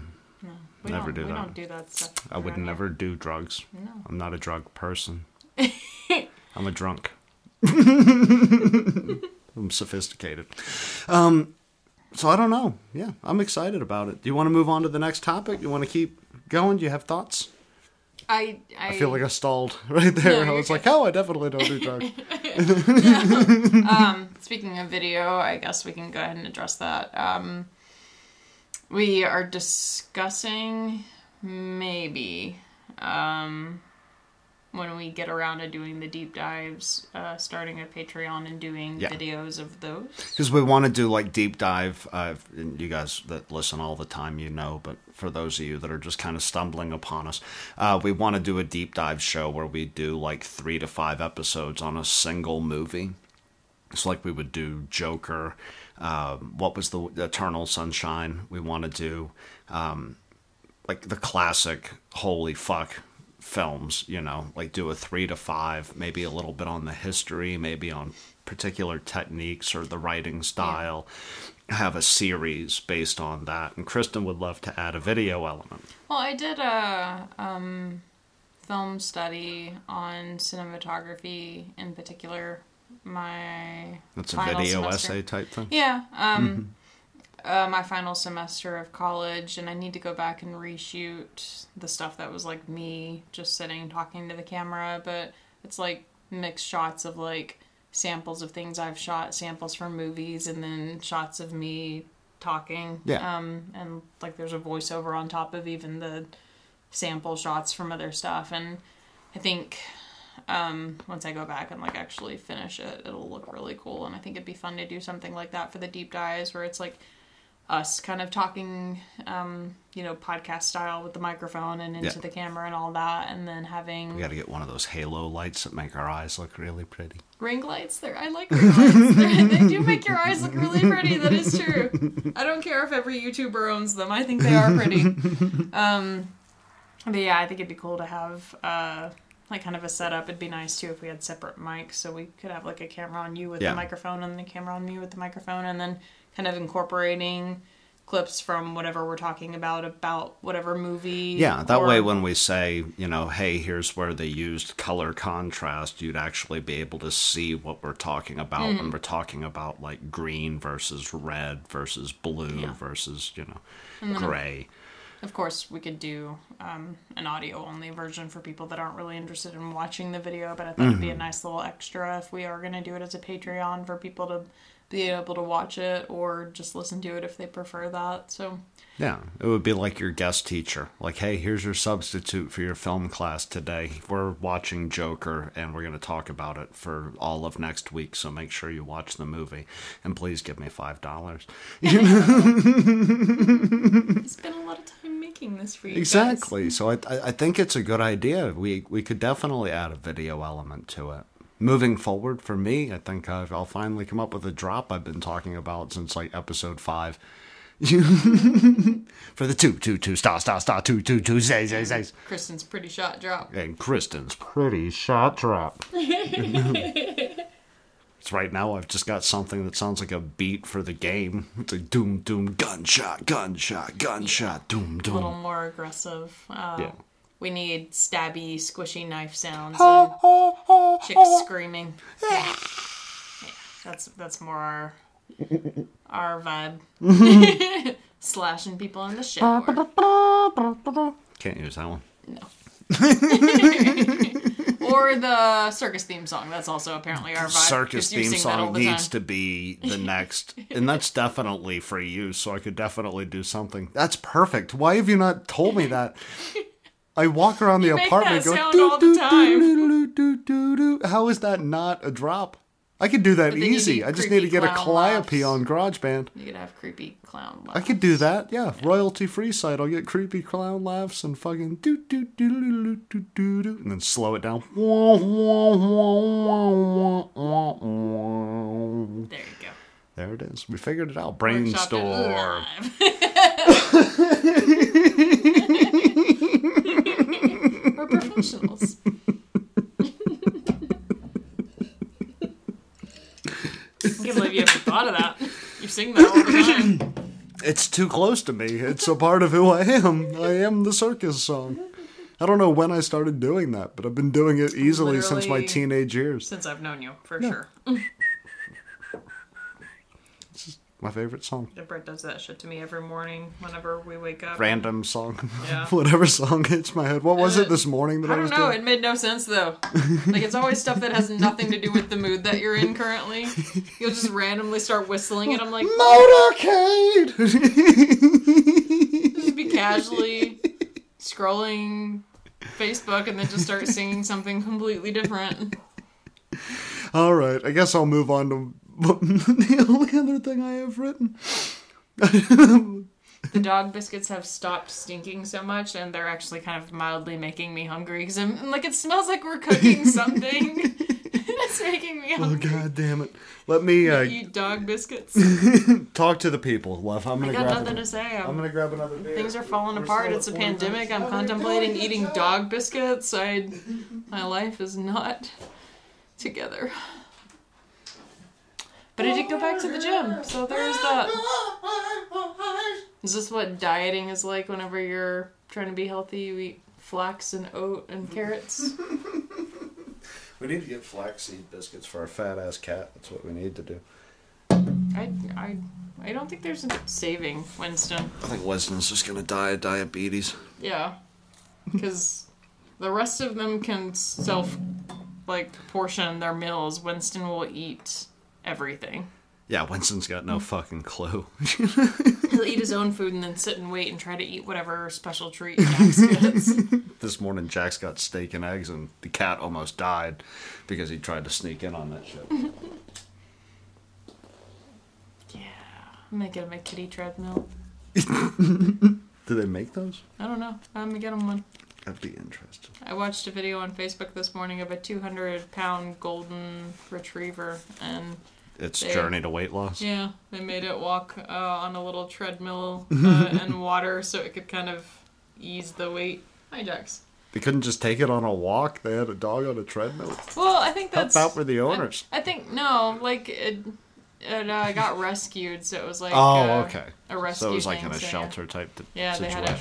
We don't do that stuff. I would never do drugs. No. I'm not a drug person. I'm a drunk. I'm sophisticated. So I don't know. Yeah, I'm excited about it. Do you want to move on to the next topic? You want to keep going? Do you have thoughts? I feel like I stalled right there. No, I was like, oh, I definitely don't do drugs. Speaking of video, I guess we can go ahead and address that. We are discussing maybe when we get around to doing the deep dives, starting a Patreon and doing videos of those. Because we want to do like deep dive. You guys that listen all the time, you know, but for those of you that are just kind of stumbling upon us, we want to do a deep dive show where we do like 3 to 5 episodes on a single movie. It's like we would do Joker. What was the Eternal Sunshine? We want to do like the classic holy fuck films, you know, like do a 3 to 5, maybe a little bit on the history, maybe on particular techniques or the writing style. Yeah. Have a series based on that. And Kristen would love to add a video element. Well, I did a film study on cinematography in particular. That's a video essay type thing? Yeah. My final semester of college, and I need to go back and reshoot the stuff that was like me just sitting talking to the camera, but it's like mixed shots of like samples of things I've shot, samples from movies, and then shots of me talking. Yeah. And like there's a voiceover on top of even the sample shots from other stuff, and I think once I go back and like actually finish it, it'll look really cool, and I think it'd be fun to do something like that for the deep dives where it's like us kind of talking, you know, podcast style with the microphone and into the camera and all that, and then having... We got to get one of those halo lights that make our eyes look really pretty. Ring lights? I like ring lights. They do make your eyes look really pretty, that is true. I don't care if every YouTuber owns them, I think they are pretty. But yeah, I think it'd be cool to have... like kind of a setup. It'd be nice too if we had separate mics, so we could have like a camera on you with the microphone and the camera on me with the microphone, and then kind of incorporating clips from whatever we're talking about whatever movie. Yeah, that way when we say, you know, hey, here's where they used color contrast, you'd actually be able to see what we're talking about when we're talking about like green versus red versus blue versus, you know, gray. Of course, we could do an audio-only version for people that aren't really interested in watching the video, but I thought it'd be a nice little extra if we are going to do it as a Patreon for people to be able to watch it or just listen to it if they prefer that. So yeah, it would be like your guest teacher. Like, hey, here's your substitute for your film class today. We're watching Joker, and we're going to talk about it for all of next week, so make sure you watch the movie. And please give me $5. You know? It's been a lot of time this for you exactly guys. So I think it's a good idea. We could definitely add a video element to it moving forward. For me, I think I'll finally come up with a drop I've been talking about since like episode 5 for the 222 star 222 say. Kristen's pretty shot drop. Right now, I've just got something that sounds like a beat for the game. It's like doom, doom, gunshot, gunshot, gunshot, doom, doom. A little more aggressive. We need stabby, squishy knife sounds and chicks screaming. Yeah, that's more our vibe. Slashing people in the shower. Can't use that one. No. Or the circus theme song. That's also apparently our vibe. Circus theme song needs to be the next. And that's definitely for you, so I could definitely do something. That's perfect. Why have you not told me that? I walk around the apartment going, how is that not a drop? I could do that easy. I just need to get a calliope on GarageBand. You could have creepy clown laughs. I could do that, yeah. Royalty-free site. I'll get creepy clown laughs and fucking do-do-do-do-do-do-do-do. And then slow it down. There you go. There it is. We figured it out. Brainstorm. We're professionals. I can't believe you haven't thought of that. You sing that all the time. It's too close to me. It's a part of who I am. I am the circus song. I don't know when I started doing that, but I've been doing it easily since my teenage years. Since I've known you, for sure. This is my favorite song. Yeah, Brett does that shit to me every morning whenever we wake up. Random song. Yeah. Whatever song hits my head. What was it this morning that I was doing? I don't know. It made no sense, though. Like, it's always stuff that has nothing to do with the mood that you're in currently. You'll just randomly start whistling, and I'm like... Motorcade! Just be casually... scrolling Facebook and then just start singing something completely different. All right, I guess I'll move on to the only other thing I have written. The dog biscuits have stopped stinking so much, and they're actually kind of mildly making me hungry because I'm like, it smells like we're cooking something. And it's making me hungry. Oh, God damn it. Let me eat dog biscuits. Talk to the people, love. I got nothing to say. I'm gonna grab another beer. Things are falling apart. It's a pandemic. I'm contemplating eating dog biscuits. My life is not together. But I did go back to the gym, so there's that. Is this what dieting is like whenever you're trying to be healthy? You eat flax and oat and carrots. We need to get flaxseed biscuits for our fat-ass cat. That's what we need to do. I don't think there's a saving Winston. I think Winston's just going to die of diabetes. Yeah. Because the rest of them can portion their meals. Winston will eat... everything. Yeah, Winston's got no fucking clue. He'll eat his own food and then sit and wait and try to eat whatever special treat Jax gets. This morning, Jax got steak and eggs, and the cat almost died because he tried to sneak in on that shit. Yeah, I'm gonna get him a kitty treadmill. Do they make those? I don't know. I'm gonna get him one. That'd be interesting. I watched a video on Facebook this morning of a 200-pound golden retriever, and its journey to weight loss. Yeah, they made it walk on a little treadmill and water so it could kind of ease the weight. Hi, Jax. They couldn't just take it on a walk. They had a dog on a treadmill. Well, I think that's about for the owners. It got rescued, so it was like a rescue. So it was like in a shelter type situation. They had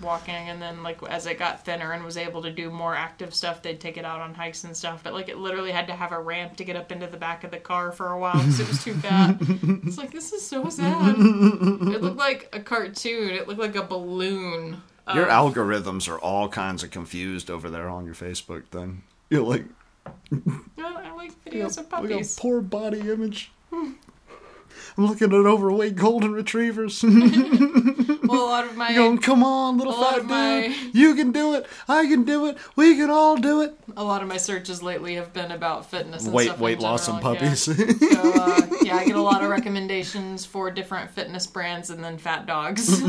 walking, and then as it got thinner and was able to do more active stuff, they'd take it out on hikes and stuff, but it literally had to have a ramp to get up into the back of the car for a while because it was too fat. It's like, this is so sad. It looked like a cartoon. It looked like a balloon. Your algorithms are all kinds of confused over there on your Facebook thing. You're like, I like videos of puppies. Like a poor body image. I'm looking at overweight golden retrievers. Well, a lot of my... going, come on, little fat dude. You can do it. I can do it. We can all do it. A lot of my searches lately have been about fitness and stuff. Weight loss and puppies. Yeah. So, I get a lot of recommendations for different fitness brands and then fat dogs.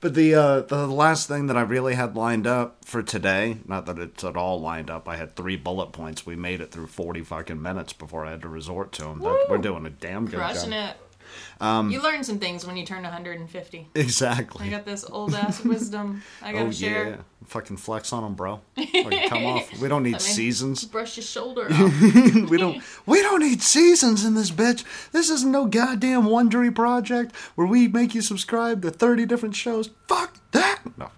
But the last thing that I really had lined up for today, not that it's at all lined up, I had 3 bullet points. We made it through 40 fucking minutes before I had to resort to them. We're doing a damn good job. Crushing it. You learn some things when you turn 150. Exactly. I got this old-ass wisdom I gotta share. Yeah. Fucking flex on them, bro. Fucking come off. We don't need seasons. Brush your shoulder off. We don't need seasons in this bitch. This isn't no goddamn Wondery project where we make you subscribe to 30 different shows. Fuck that. No,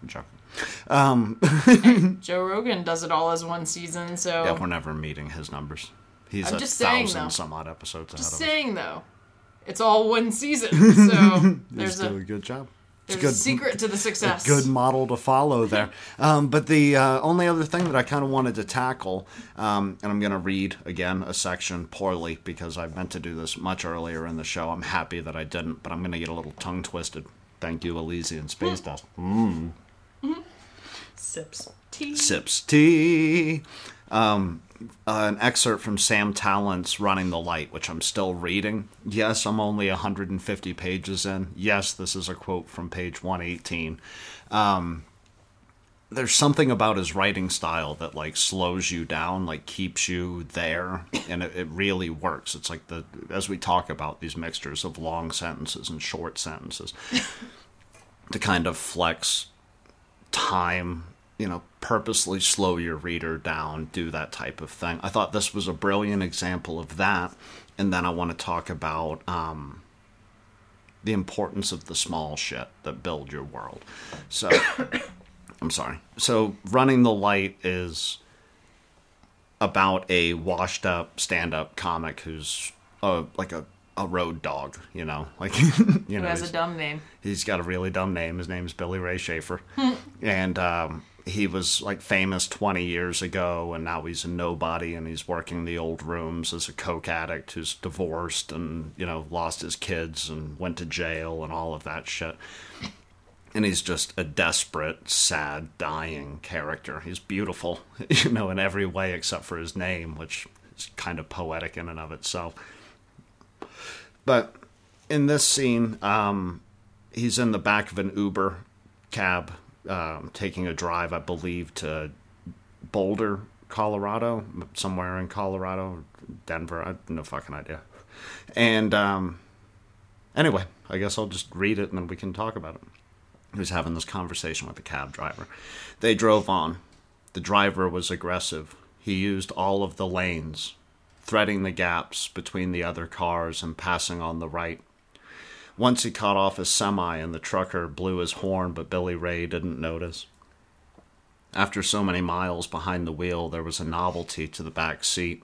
I'm joking. Joe Rogan does it all as one season, so... Yeah, we're never meeting his numbers. He's 1,000-some-odd episodes ahead of us. Just saying, though. It's all one season, so there's a good job. There's a secret to the success. A good model to follow there. But the only other thing that I kind of wanted to tackle, and I'm going to read, again, a section poorly because I meant to do this much earlier in the show. I'm happy that I didn't, but I'm going to get a little tongue-twisted. Thank you, Elysian Space Dust. Mm. Mm-hmm. Sips tea. An excerpt from Sam Talent's Running the Light, which I'm still reading. Yes, I'm only 150 pages in. Yes, this is a quote from page 118. There's something about his writing style that slows you down, keeps you there, and it really works. It's like as we talk about these mixtures of long sentences and short sentences to kind of flex time, purposely slow your reader down, do that type of thing. I thought this was a brilliant example of that. And then I want to talk about the importance of the small shit that build your world. So, I'm sorry. So, Running the Light is about a washed-up stand-up comic who's like a road dog, you know? Like, you know, he has a dumb name. He's got a really dumb name. His name's Billy Ray Schaefer. And he was like famous 20 years ago, and now he's a nobody, and he's working the old rooms as a coke addict who's divorced and, you know, lost his kids and went to jail and all of that shit. And he's just a desperate, sad, dying character. He's beautiful, you know, in every way except for his name, which is kind of poetic in and of itself. But in this scene, he's in the back of an Uber cab taking a drive, I believe, to Boulder, Colorado, somewhere in Colorado, Denver, I have no fucking idea. And anyway, I guess I'll just read it and then we can talk about it. He was having this conversation with the cab driver. They drove on. The driver was aggressive. He used all of the lanes, threading the gaps between the other cars and passing on the right. Once he caught off his semi and the trucker blew his horn, but Billy Ray didn't notice. After so many miles behind the wheel, there was a novelty to the back seat.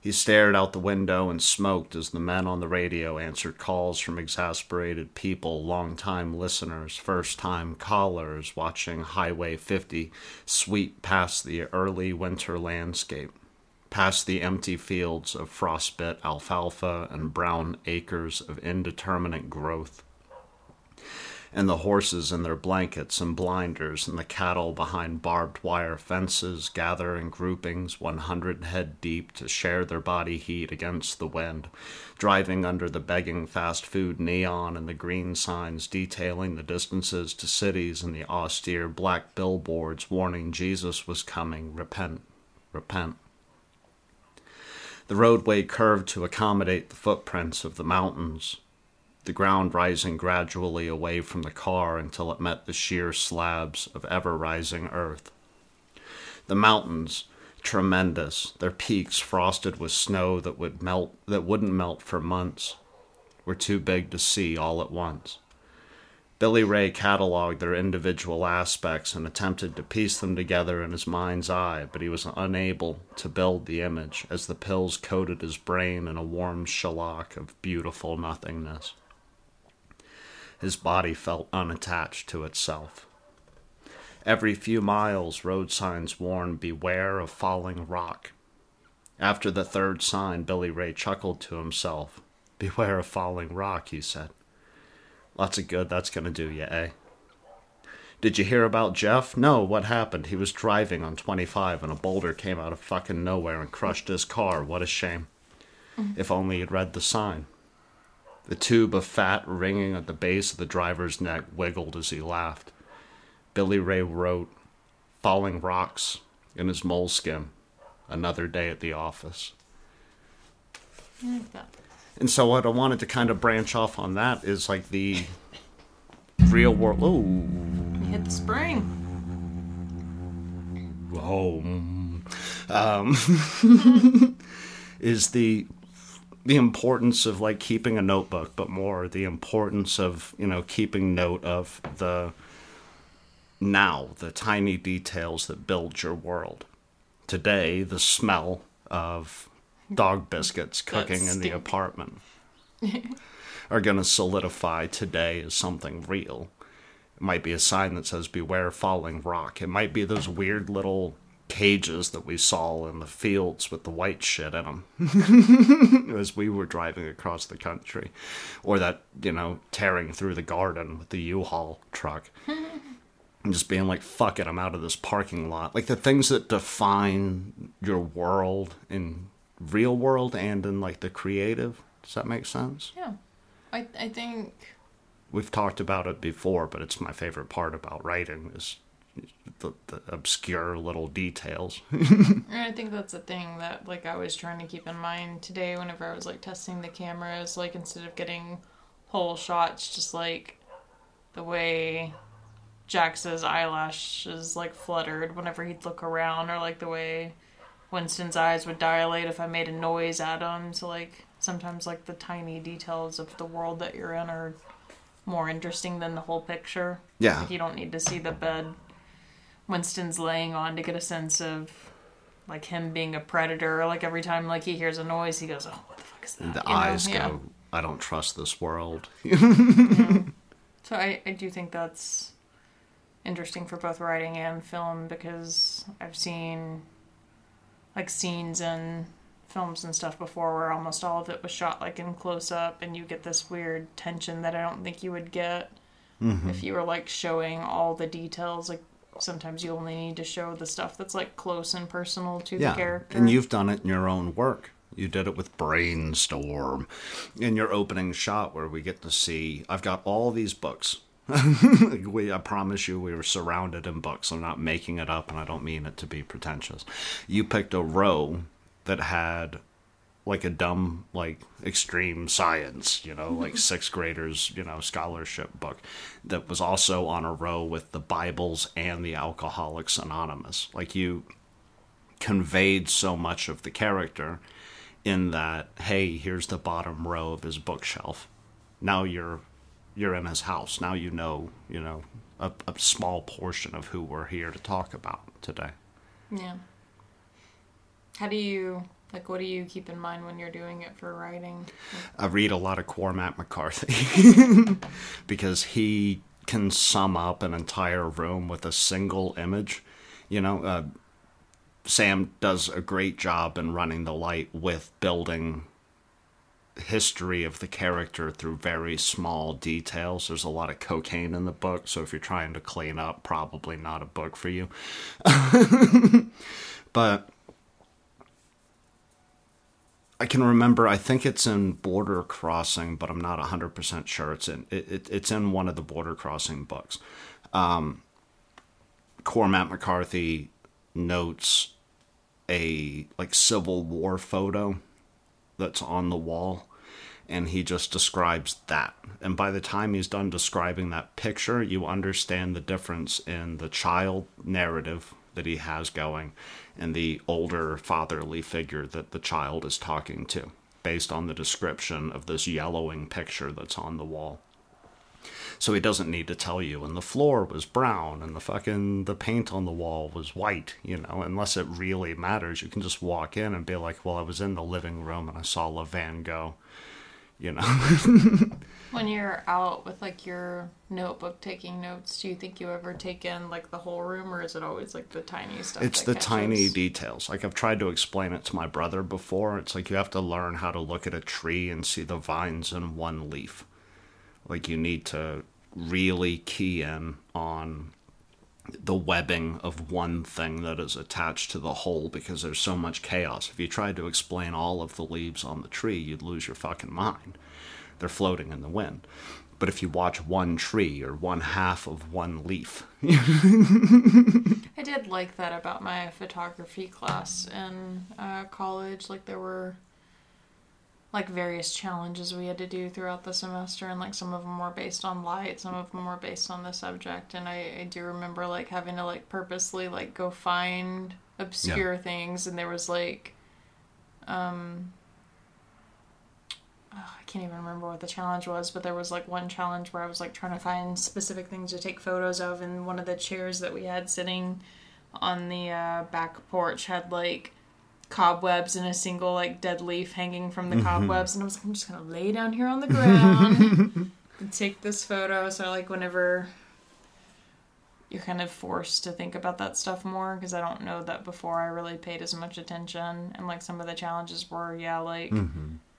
He stared out the window and smoked as the men on the radio answered calls from exasperated people, long-time listeners, first-time callers, watching Highway 50 sweep past the early winter landscape, past the empty fields of frostbit alfalfa and brown acres of indeterminate growth, and the horses in their blankets and blinders and the cattle behind barbed wire fences gather in groupings 100 head deep to share their body heat against the wind, driving under the begging fast food neon and the green signs detailing the distances to cities and the austere black billboards warning Jesus was coming, repent, repent. The roadway curved to accommodate the footprints of the mountains, the ground rising gradually away from the car until it met the sheer slabs of ever-rising earth. The mountains, tremendous, their peaks frosted with snow that wouldn't melt for months, were too big to see all at once. Billy Ray cataloged their individual aspects and attempted to piece them together in his mind's eye, but he was unable to build the image as the pills coated his brain in a warm shellac of beautiful nothingness. His body felt unattached to itself. Every few miles, road signs warned, "Beware of falling rock." After the third sign, Billy Ray chuckled to himself. "Beware of falling rock," he said. Lots of good that's going to do you, eh? Did you hear about Jeff? No, what happened? He was driving on 25 and a boulder came out of fucking nowhere and crushed his car. What a shame. If only he'd read the sign. The tube of fat ringing at the base of the driver's neck wiggled as he laughed. Billy Ray wrote, "Falling rocks," in his moleskin. Another day at the office. I like that. And so what I wanted to kind of branch off on that is like the real world. Oh, hit the spring. Oh, is the importance of like keeping a notebook, but more the importance of, you know, keeping note of the now, the tiny details that build your world. Today, the smell of dog biscuits cooking in the apartment are going to solidify today as something real. It might be a sign that says, "Beware falling rock." It might be those weird little cages that we saw in the fields with the white shit in them as we were driving across the country. Or that, you know, tearing through the garden with the U-Haul truck. And just being like, fuck it, I'm out of this parking lot. Like the things that define your world in real world and in like the creative. Does that make sense? Yeah. I think we've talked about it before, but it's my favorite part about writing is the obscure little details. And I think that's the thing that like I was trying to keep in mind today whenever I was like testing the cameras, like instead of getting whole shots, just like the way Jax's eyelashes like fluttered whenever he'd look around, or like the way Winston's eyes would dilate if I made a noise at him. So, like, sometimes like the tiny details of the world that you're in are more interesting than the whole picture. Yeah. Like, you don't need to see the bed Winston's laying on to get a sense of like him being a predator. Like every time like he hears a noise, he goes, "Oh, what the fuck is that?" The eyes go, "I don't trust this world." Yeah. So I do think that's interesting for both writing and film, because I've seen like scenes in films and stuff before where almost all of it was shot like in close up, and you get this weird tension that I don't think you would get if you were like showing all the details. Like sometimes you only need to show the stuff that's like close and personal to the character. And you've done it in your own work. You did it with Brainstorm in your opening shot where we get to see, I've got all these books. I promise you we were surrounded in books. I'm not making it up, and I don't mean it to be pretentious. You picked a row that had like a dumb, like extreme science, you know, like sixth graders, you know, scholarship book that was also on a row with the Bibles and the Alcoholics Anonymous. Like you conveyed so much of the character in that, hey, here's the bottom row of his bookshelf. Now you're in his house. Now you know, a small portion of who we're here to talk about today. Yeah. How do you, like, what do you keep in mind when you're doing it for writing? I read a lot of Cormac McCarthy because he can sum up an entire room with a single image. You know, Sam does a great job in Running the Light with building history of the character through very small details. There's a lot of cocaine in the book, so if you're trying to clean up, probably not a book for you. But I can remember, I think it's in Border Crossing, but I'm not 100% sure. It's in one of the Border Crossing books. Cormac McCarthy notes a like Civil War photo that's on the wall, and he just describes that, and by the time he's done describing that picture, you understand the difference in the child narrative that he has going and the older fatherly figure that the child is talking to based on the description of this yellowing picture that's on the wall. So he doesn't need to tell you, and the floor was brown, and the paint on the wall was white, you know, unless it really matters. You can just walk in and be like, well, I was in the living room and I saw La Van Gogh, you know. When you're out with, like, your notebook taking notes, do you think you ever take in, like, the whole room, or is it always, like, the tiny stuff? It's the tiny details. Like, I've tried to explain it to my brother before. It's like you have to learn how to look at a tree and see the vines in one leaf. Like, you need to really key in on the webbing of one thing that is attached to the whole, because there's so much chaos. If you tried to explain all of the leaves on the tree, you'd lose your fucking mind. They're floating in the wind. But if you watch one tree or one half of one leaf. I did like that about my photography class in college. Like, there were like various challenges we had to do throughout the semester, and like some of them were based on light, some of them were based on the subject, and I do remember like having to like purposely like go find obscure things, and there was like I can't even remember what the challenge was, but there was like one challenge where I was like trying to find specific things to take photos of, and one of the chairs that we had sitting on the back porch had like cobwebs and a single like dead leaf hanging from the cobwebs, and I was like, I'm just gonna lay down here on the ground and take this photo. So like whenever you're kind of forced to think about that stuff more, because I don't know that before I really paid as much attention, and like some of the challenges were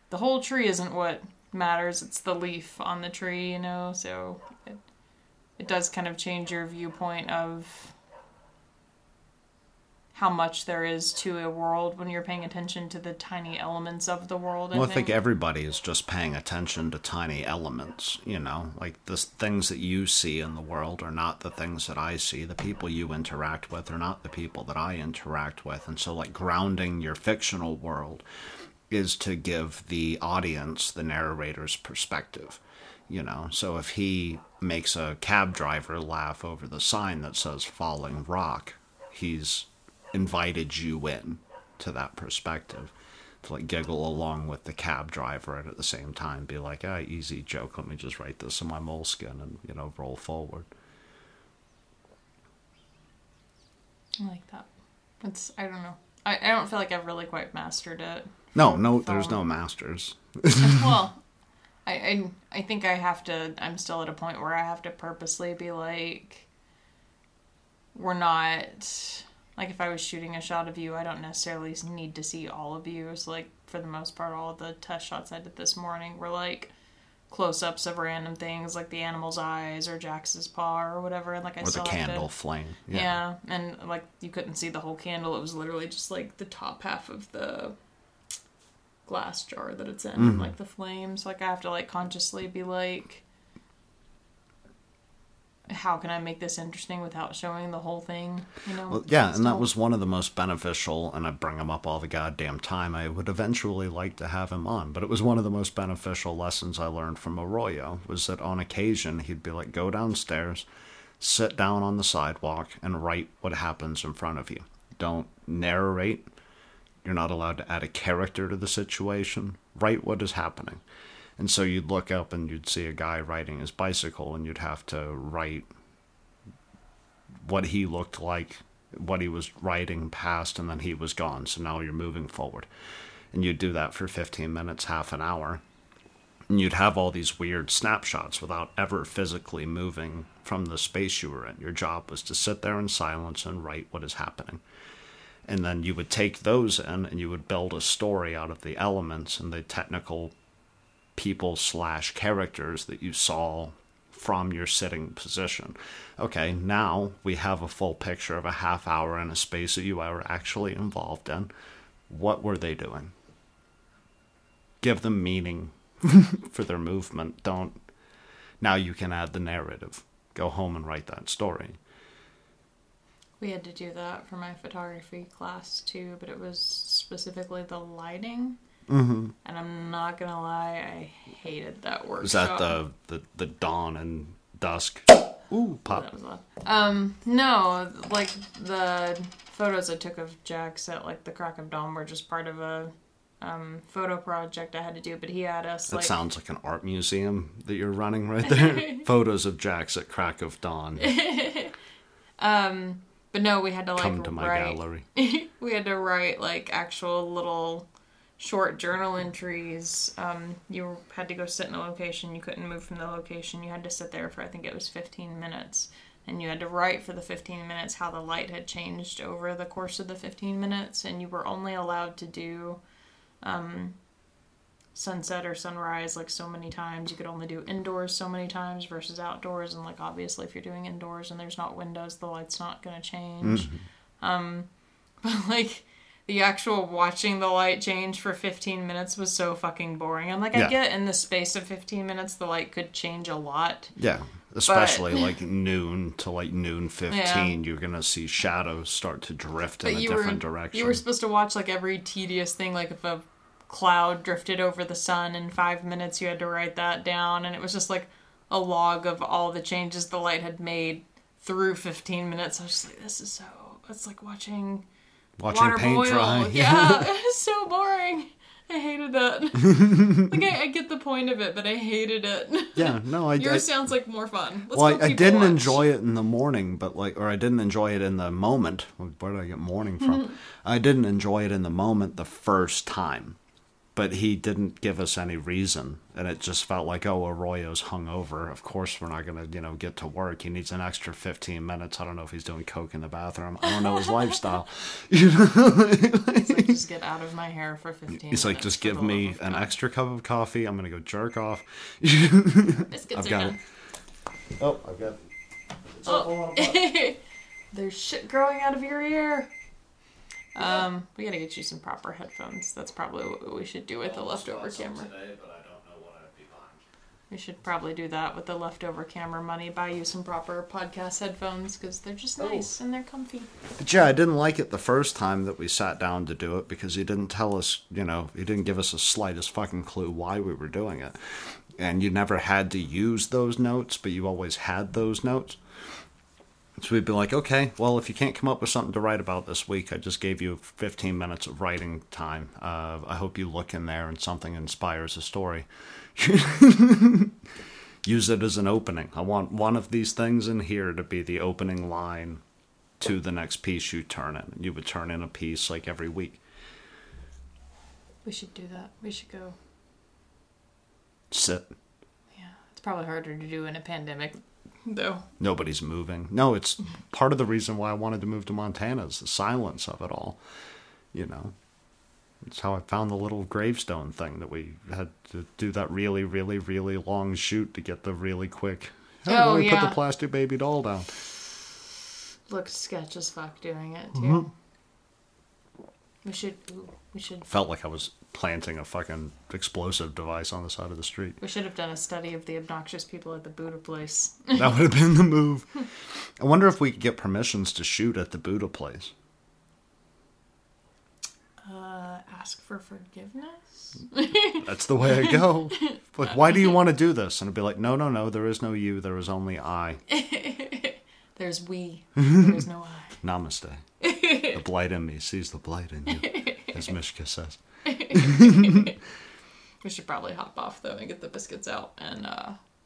the whole tree isn't what matters, it's the leaf on the tree, you know. So it does kind of change your viewpoint of how much there is to a world when you're paying attention to the tiny elements of the world. Well, I think everybody is just paying attention to tiny elements, you know, like the things that you see in the world are not the things that I see. The people you interact with are not the people that I interact with. And so like grounding your fictional world is to give the audience the narrator's perspective, you know. So if he makes a cab driver laugh over the sign that says Falling Rock, he's invited you in to that perspective. to like giggle along with the cab driver and at the same time be like, ah, easy joke, let me just write this in my moleskin and, you know, roll forward. I like that. It's, I don't know. I don't feel like I've really quite mastered it. No, there's no masters. Well, I think I have to, I'm still at a point where I have to purposely be like, we're not, like if I was shooting a shot of you, I don't necessarily need to see all of you. So like for the most part, all the test shots I did this morning were like close-ups of random things like the animal's eyes or Jax's paw or whatever, and like I saw the candle flame. Yeah, and like you couldn't see the whole candle. It was literally just like the top half of the glass jar that it's in, and like the flames. Like I have to like consciously be like, how can I make this interesting without showing the whole thing? You know. Well, yeah, and that was one of the most beneficial. And I bring him up all the goddamn time. I would eventually like to have him on, but it was one of the most beneficial lessons I learned from Arroyo was that on occasion he'd be like, "Go downstairs, sit down on the sidewalk, and write what happens in front of you. Don't narrate. You're not allowed to add a character to the situation. Write what is happening." And so you'd look up and you'd see a guy riding his bicycle and you'd have to write what he looked like, what he was riding past, and then he was gone. So now you're moving forward. And you'd do that for 15 minutes, half an hour. And you'd have all these weird snapshots without ever physically moving from the space you were in. Your job was to sit there in silence and write what is happening. And then you would take those in and you would build a story out of the elements and the technical people/characters that you saw from your sitting position. Okay, now we have a full picture of a half hour in a space that you were actually involved in. What were they doing? Give them meaning for their movement. Don't. Now you can add the narrative. Go home and write that story. We had to do that for my photography class too, but it was specifically the lighting. Mm-hmm. And I'm not going to lie, I hated that workshop. Was that the dawn and dusk? Ooh, pop. That was loud. No, like the photos I took of Jax at like the crack of dawn were just part of a photo project I had to do, but he had us like... That sounds like an art museum that you're running right there. Photos of Jax at crack of dawn. But no, we had to like come to my gallery. We had to write like actual little... short journal entries. You had to go sit in a location. You couldn't move from the location. You had to sit there for, I think it was 15 minutes. And you had to write for the 15 minutes how the light had changed over the course of the 15 minutes. And you were only allowed to do sunset or sunrise like so many times. You could only do indoors so many times versus outdoors. And like obviously if you're doing indoors and there's not windows, the light's not going to change. Mm-hmm. But like... the actual watching the light change for 15 minutes was so fucking boring. I'm like, I get in the space of 15 minutes, the light could change a lot. Yeah, especially but... like noon to like noon 15, you're going to see shadows start to drift in a different direction. You were supposed to watch like every tedious thing, like if a cloud drifted over the sun in 5 minutes, you had to write that down. And it was just like a log of all the changes the light had made through 15 minutes. I was just like, this is so, it's like watching water paint boil. Dry. Yeah, it's so boring. I hated it. Like, I get the point of it, but I hated it. Yeah, no, I did. Yours sounds like more fun. I didn't enjoy it in the morning, but like, or I didn't enjoy it in the moment. Where did I get morning from? Mm-hmm. I didn't enjoy it in the moment the first time, but he didn't give us any reason. And it just felt like, oh, Arroyo's hungover. Of course, we're not going to, get to work. He needs an extra 15 minutes. I don't know if he's doing coke in the bathroom. I don't know his lifestyle. You know? He's like, just get out of my hair for 15 minutes. He's like, just give me an extra cup of coffee. I'm going to go jerk off. Biscuits are done. Oh, I've got it. Oh. There's shit growing out of your ear. Yeah. We gotta get you some proper headphones. That's probably what we should do with the leftover camera. Today, but I don't know what I'd be buying. We should probably do that with the leftover camera money. Buy you some proper podcast headphones because they're just nice and they're comfy. But yeah, I didn't like it the first time that we sat down to do it because he didn't tell us, he didn't give us the slightest fucking clue why we were doing it. And you never had to use those notes, but you always had those notes. So we'd be like, okay, well, if you can't come up with something to write about this week, I just gave you 15 minutes of writing time. I hope you look in there and something inspires a story. Use it as an opening. I want one of these things in here to be the opening line to the next piece you turn in. You would turn in a piece like every week. We should do that. We should go. Sit. Yeah, it's probably harder to do in a pandemic. No. Nobody's moving. No, it's part of the reason why I wanted to move to Montana is the silence of it all. You know, it's how I found the little gravestone thing that we had to do that really, really, really long shoot to get the really quick. Hey, oh, let me put the plastic baby doll down. Looked sketch as fuck doing it too. Mm-hmm. We should. Felt like I was planting a fucking explosive device on the side of the street. We should have done a study of the obnoxious people at the Buddha place. That would have been the move. I wonder if we could get permissions to shoot at the Buddha place. Ask for forgiveness? That's the way I go. Like, why do you want to do this? And I'd be like, no, there is no you, there is only I. There's we, there's no I. Namaste. The blight in me sees the blight in you, as Mishka says. We should probably hop off though and get the biscuits out and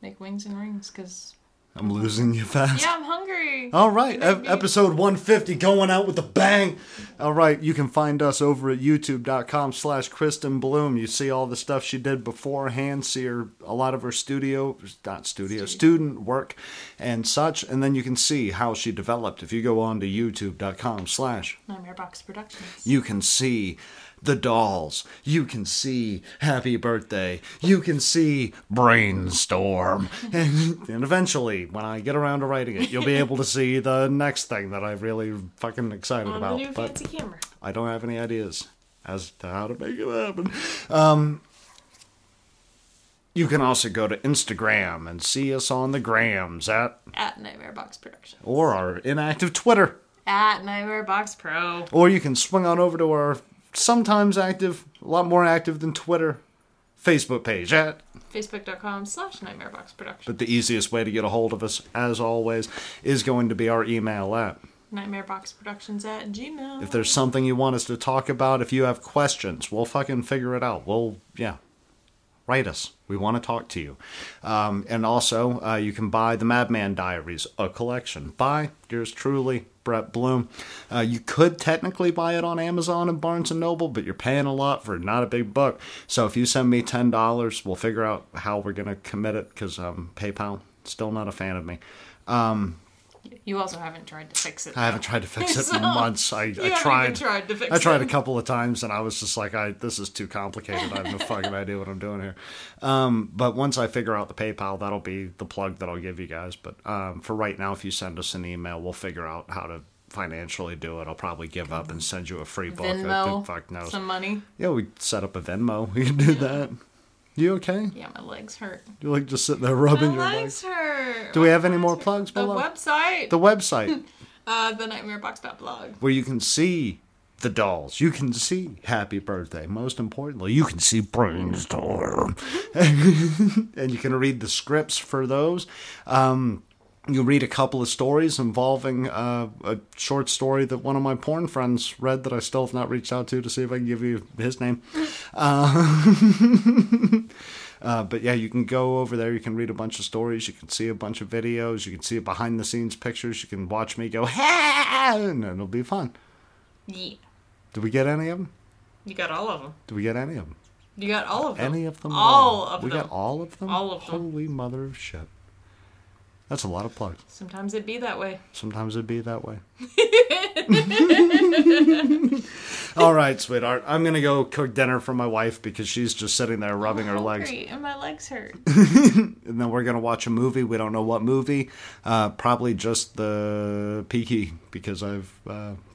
make wings and rings because I'm losing you fast. Yeah, I'm hungry. All right, episode 150 going out with a bang. All right, you can find us over at youtube.com/Kristen Bloom. You see all the stuff she did beforehand, see her a lot of her student work and such, and then you can see how she developed. If you go on to youtube.com/NightmareBox Productions, you can see The Dolls. You can see Happy Birthday. You can see Brainstorm. And eventually, when I get around to writing it, you'll be able to see the next thing that I'm really fucking excited about. The new fancy camera. I don't have any ideas as to how to make it happen. You can also go to Instagram and see us on the grams at Nightmare Box Productions. Or our inactive Twitter. At Nightmare Box Pro. Or you can swing on over to our sometimes active, a lot more active than Twitter, Facebook page at facebook.com/NightmareBoxProductions. But the easiest way to get a hold of us, as always, is going to be our email at NightmareBoxProductions@gmail.com. If there's something you want us to talk about, if you have questions, we'll fucking figure it out. Write us. We want to talk to you. And also, you can buy the Madman Diaries, a collection by yours truly, Brett Bloom. You could technically buy it on Amazon and Barnes & Noble, but you're paying a lot for not a big buck. So if you send me $10, we'll figure out how we're going to commit it because PayPal, still not a fan of me. You also haven't tried to fix it. I haven't tried to fix it in months. I tried a couple of times, and I was just like, this is too complicated. I have no fucking idea what I'm doing here. But once I figure out the PayPal, that'll be the plug that I'll give you guys. But for right now, if you send us an email, we'll figure out how to financially do it. I'll probably give up and send you a free book. Venmo, fuck knows. Some money. Yeah, we set up a Venmo. We can do that. You okay? Yeah, my legs hurt. You're like just sitting there rubbing your legs. My legs hurt. Do we have any more plugs below? The website. The nightmarebox.blog. Where you can see The Dolls. You can see Happy Birthday. Most importantly, you can see Brainstorm. And you can read the scripts for those. You read a couple of stories involving a short story that one of my porn friends read that I still have not reached out to see if I can give you his name. But yeah, you can go over there. You can read a bunch of stories. You can see a bunch of videos. You can see behind-the-scenes pictures. You can watch me go, and it'll be fun. Yeah. Did we get any of them? You got all of them. Did we get any of them? You got all of them. Any of them? All of them. We got all of them? All of them. Holy mother of shit. That's a lot of plugs. Sometimes it'd be that way. All right, sweetheart. I'm going to go cook dinner for my wife because she's just sitting there rubbing her legs. And my legs hurt. And then we're going to watch a movie. We don't know what movie. Probably just the Peaky because I've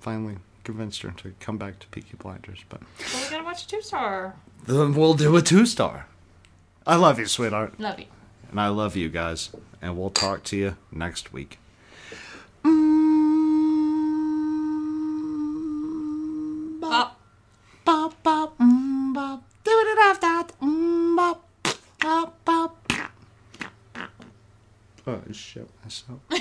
finally convinced her to come back to Peaky Blinders. But we got to watch a 2-star. Then we'll do a 2-star. I love you, sweetheart. Love you. And I love you guys. And we'll talk to you next week. Bop. Bop, bop, bop. Do it after that. Bop, bop, bop. Oh, shit myself.